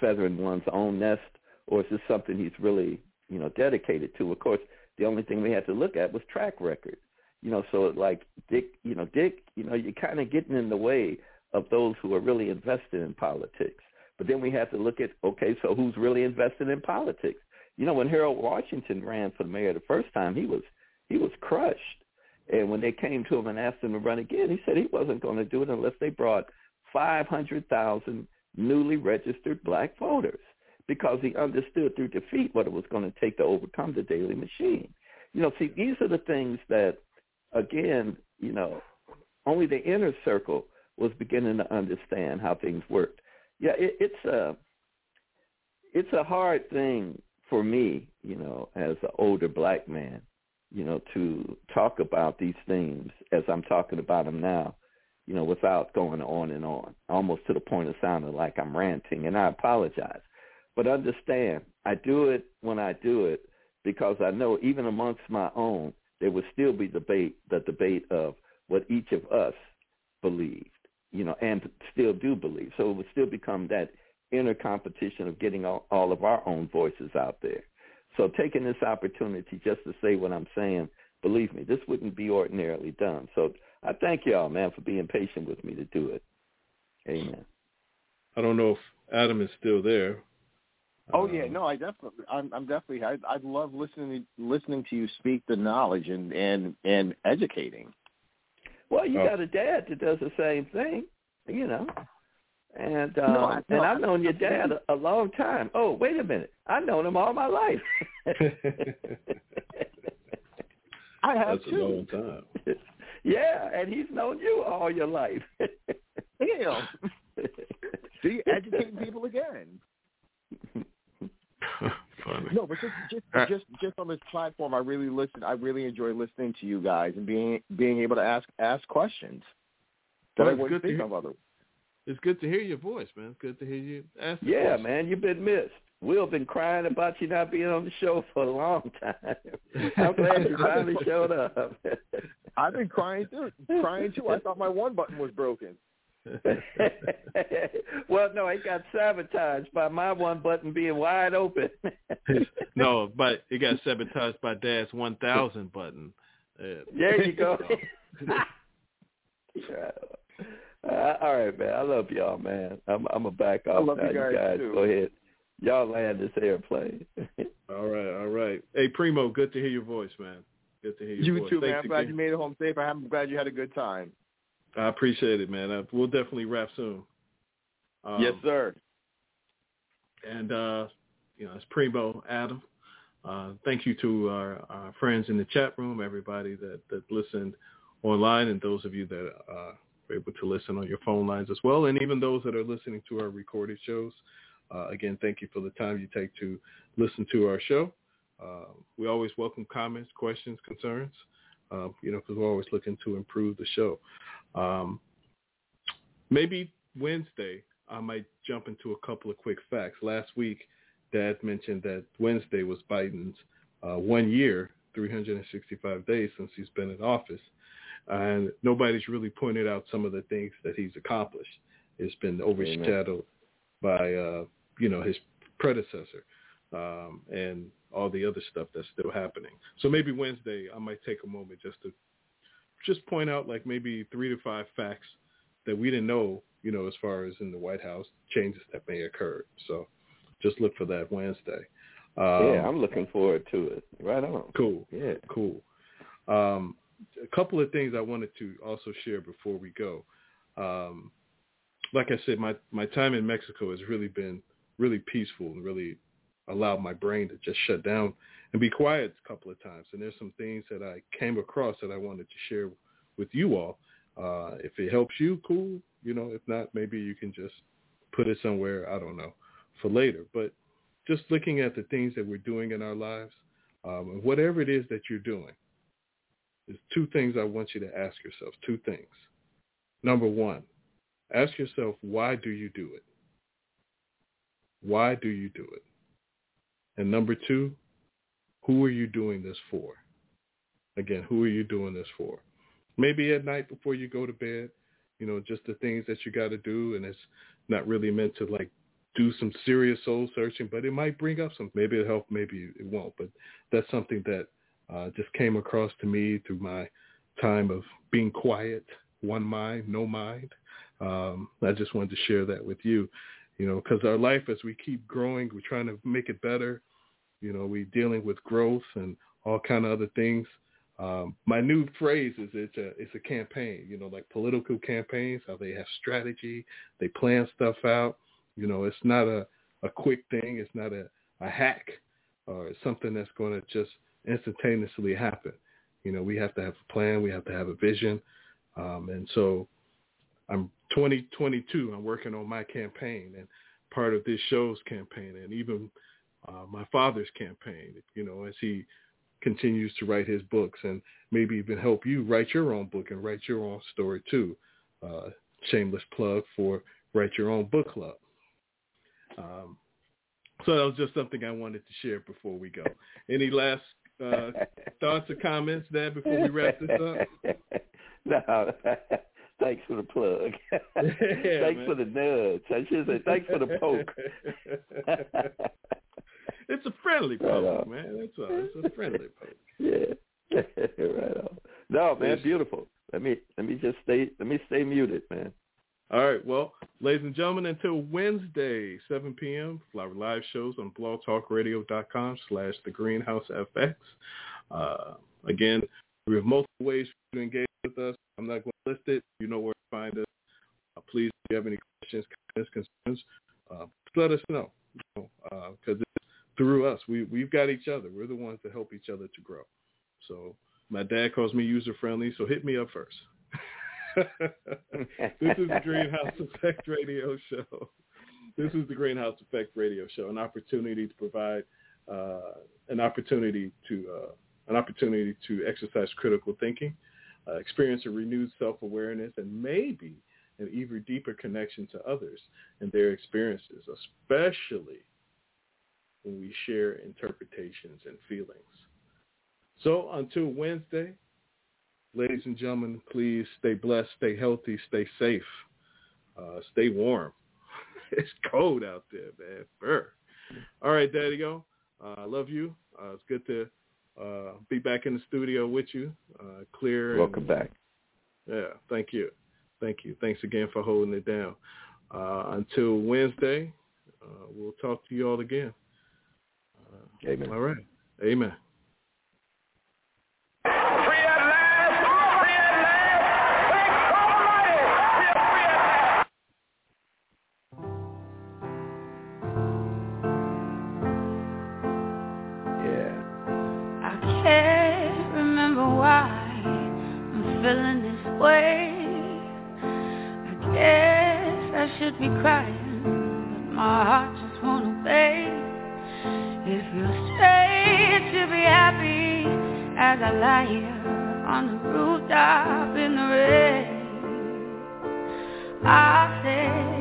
feathering one's own nest, or is this something he's really, you know, dedicated to? Of course, the only thing we had to look at was track record. You know, so like Dick, you know, Dick, you know, you're kind of getting in the way of those who are really invested in politics. But then we have to look at, okay, so who's really invested in politics? You know, when Harold Washington ran for the mayor the first time, he was he was crushed. And when they came to him and asked him to run again, he said he wasn't going to do it unless they brought five hundred thousand newly registered Black voters, because he understood through defeat what it was going to take to overcome the Daley machine. You know, see, these are the things that, again, you know, only the inner circle was beginning to understand how things worked. Yeah, it, it's a it's a hard thing for me, you know, as an older Black man, you know, to talk about these things as I'm talking about them now, you know, without going on and on, almost to the point of sounding like I'm ranting, and I apologize. But understand, I do it when I do it because I know even amongst my own, there would still be debate, the debate of what each of us believed. You know, and still do believe. So it would still become that inner competition of getting all, all of our own voices out there. So taking this opportunity just to say what I'm saying, believe me, this wouldn't be ordinarily done. So I thank y'all, man, for being patient with me to do it. Amen. I don't know if Adam is still there. Oh um, yeah, no, I definitely, I'm, I'm definitely, I, I love listening, listening to you speak the knowledge and, and, and educating. Well, you oh. got a dad that does the same thing, you know, and um, no, I, no, and I've known your dad a, a long time. Oh, wait a minute, I've known him all my life. I have That's too. A long time. Yeah, and he's known you all your life. Damn. See, educating people again. Funny. No, but just just, right. just just on this platform, I really listen. I really enjoy listening to you guys and being being able to ask ask questions. That well, I wouldn't think of otherwise. It's good to hear your voice, man. It's good to hear you ask. Yeah, voice. Man, you've been missed. Will's been crying about you not being on the show for a long time. I'm glad you finally showed up. I've been crying too. Crying too. I thought my one button was broken. Well, no, it got sabotaged by my one button being wide open. No, but it got sabotaged by Dad's one thousand button. Yeah. There you go. uh, all right, man. I love y'all, man. I'm, I'm going to back off. I love now, you guys, you guys. Too. Go ahead. Y'all land this airplane. all right, all right. Hey, Primo, good to hear your voice, man. Good to hear your you voice. You too, Thanks man. I'm again. glad you made it home safe. I'm glad you had a good time. I appreciate it, man. I, we'll definitely wrap soon. Um, yes, sir. And, uh, you know, it's Primo, Adam. Uh, thank you to our, our friends in the chat room, everybody that, that listened online, and those of you that uh, were able to listen on your phone lines as well, and even those that are listening to our recorded shows. Uh, again, thank you for the time you take to listen to our show. Uh, we always welcome comments, questions, concerns, uh, you know, because we're always looking to improve the show. Um, maybe Wednesday, I might jump into a couple of quick facts. Last week, Dad mentioned that Wednesday was Biden's uh, one year, three hundred sixty-five days since he's been in office. And nobody's really pointed out some of the things that he's accomplished. It's been overshadowed Amen. by, uh, you know, his predecessor um, and all the other stuff that's still happening. So maybe Wednesday I might take a moment just to just point out like maybe three to five facts that we didn't know, you know, as far as in the White House changes that may occur. So just look for that Wednesday. Um, yeah, I'm looking forward to it. Right on. Cool. Yeah. Cool. Um, a couple of things I wanted to also share before we go. Um, like I said, my, my time in Mexico has really been really peaceful and really allowed my brain to just shut down and be quiet a couple of times. And there's some things that I came across that I wanted to share with you all. Uh, if it helps you, cool. You know, if not, maybe you can just put it somewhere, I don't know, for later. But just looking at the things that we're doing in our lives, um, and whatever it is that you're doing, there's two things I want you to ask yourself, two things. Number one, ask yourself, why do you do it? Why do you do it? And number two, who are you doing this for? Again, who are you doing this for? Maybe at night before you go to bed, you know, just the things that you got to do, and it's not really meant to, like, do some serious soul searching, but it might bring up some, maybe it'll help, maybe it won't, but that's something that uh, just came across to me through my time of being quiet, one mind, no mind. Um, I just wanted to share that with you, you know, because our life, as we keep growing, we're trying to make it better. You know, we're dealing with growth and all kind of other things. Um, my new phrase is it's a it's a campaign, you know, like political campaigns, how they have strategy, they plan stuff out. You know, it's not a, a quick thing. It's not a, a hack or something that's going to just instantaneously happen. You know, we have to have a plan. We have to have a vision. Um, and so I'm twenty twenty-two. I'm working on my campaign and part of this show's campaign and even uh, my father's campaign, you know, as he continues to write his books and maybe even help you write your own book and write your own story too. Uh, shameless plug for Write Your Own Book Club. Um, so that was just something I wanted to share before we go. Any last uh, thoughts or comments, Dad, before we wrap this up? No, thanks for the plug. Yeah, thanks man. for the nudge. I should say thanks for the poke. It's a friendly poke, right man. That's all. It's a friendly poke. Yeah, right on. No, man, it's beautiful. Let me let me just stay. Let me stay muted, man. All right, well, ladies and gentlemen, until Wednesday, seven p.m., our live shows on blogtalkradio.com slash the Greenhouse FX. Uh, again, we have multiple ways for you to engage with us. I'm not going to list it. You know where to find us. Uh, please, if you have any questions, comments, concerns, uh, let us know. Because you know, uh, it's through us. We, we've got each other. We're the ones that help each other to grow. So my dad calls me user-friendly, so hit me up first. This is the Greenhouse Effect Radio Show. This is the Greenhouse Effect Radio Show, an opportunity to provide uh, an opportunity to uh, an opportunity to exercise critical thinking, uh, experience a renewed self-awareness, and maybe an even deeper connection to others and their experiences, especially when we share interpretations and feelings. So until Wednesday, ladies and gentlemen, please stay blessed, stay healthy, stay safe, uh, stay warm. It's cold out there, man. Burr. All right, Daddy-o, I uh, love you. Uh, it's good to uh, be back in the studio with you. Uh, clear. Welcome and, back. Yeah, thank you. Thank you. Thanks again for holding it down. Uh, until Wednesday, uh, we'll talk to you all again. Uh, Amen. All right. Amen. Free at last! Free at last! Thank God! should be crying, but my heart just won't obey. It feels strange to be happy as I lie here on the rooftop in the rain. I say,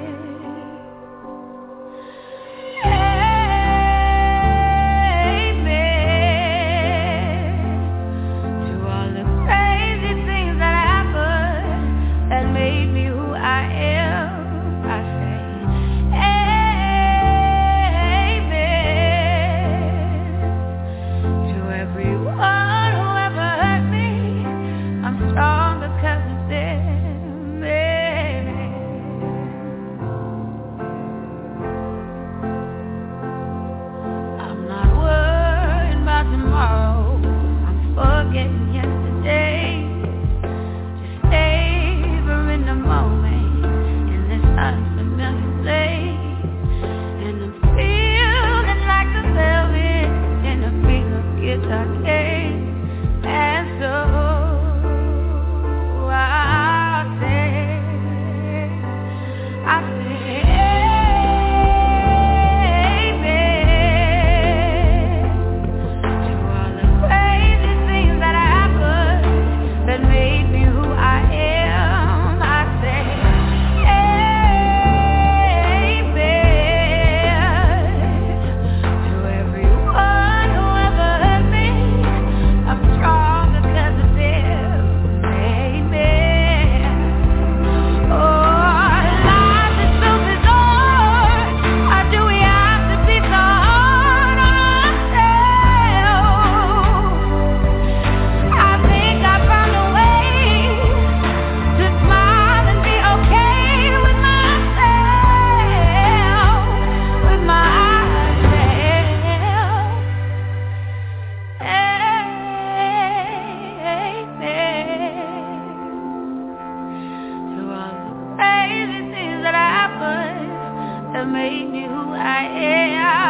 made me who I am.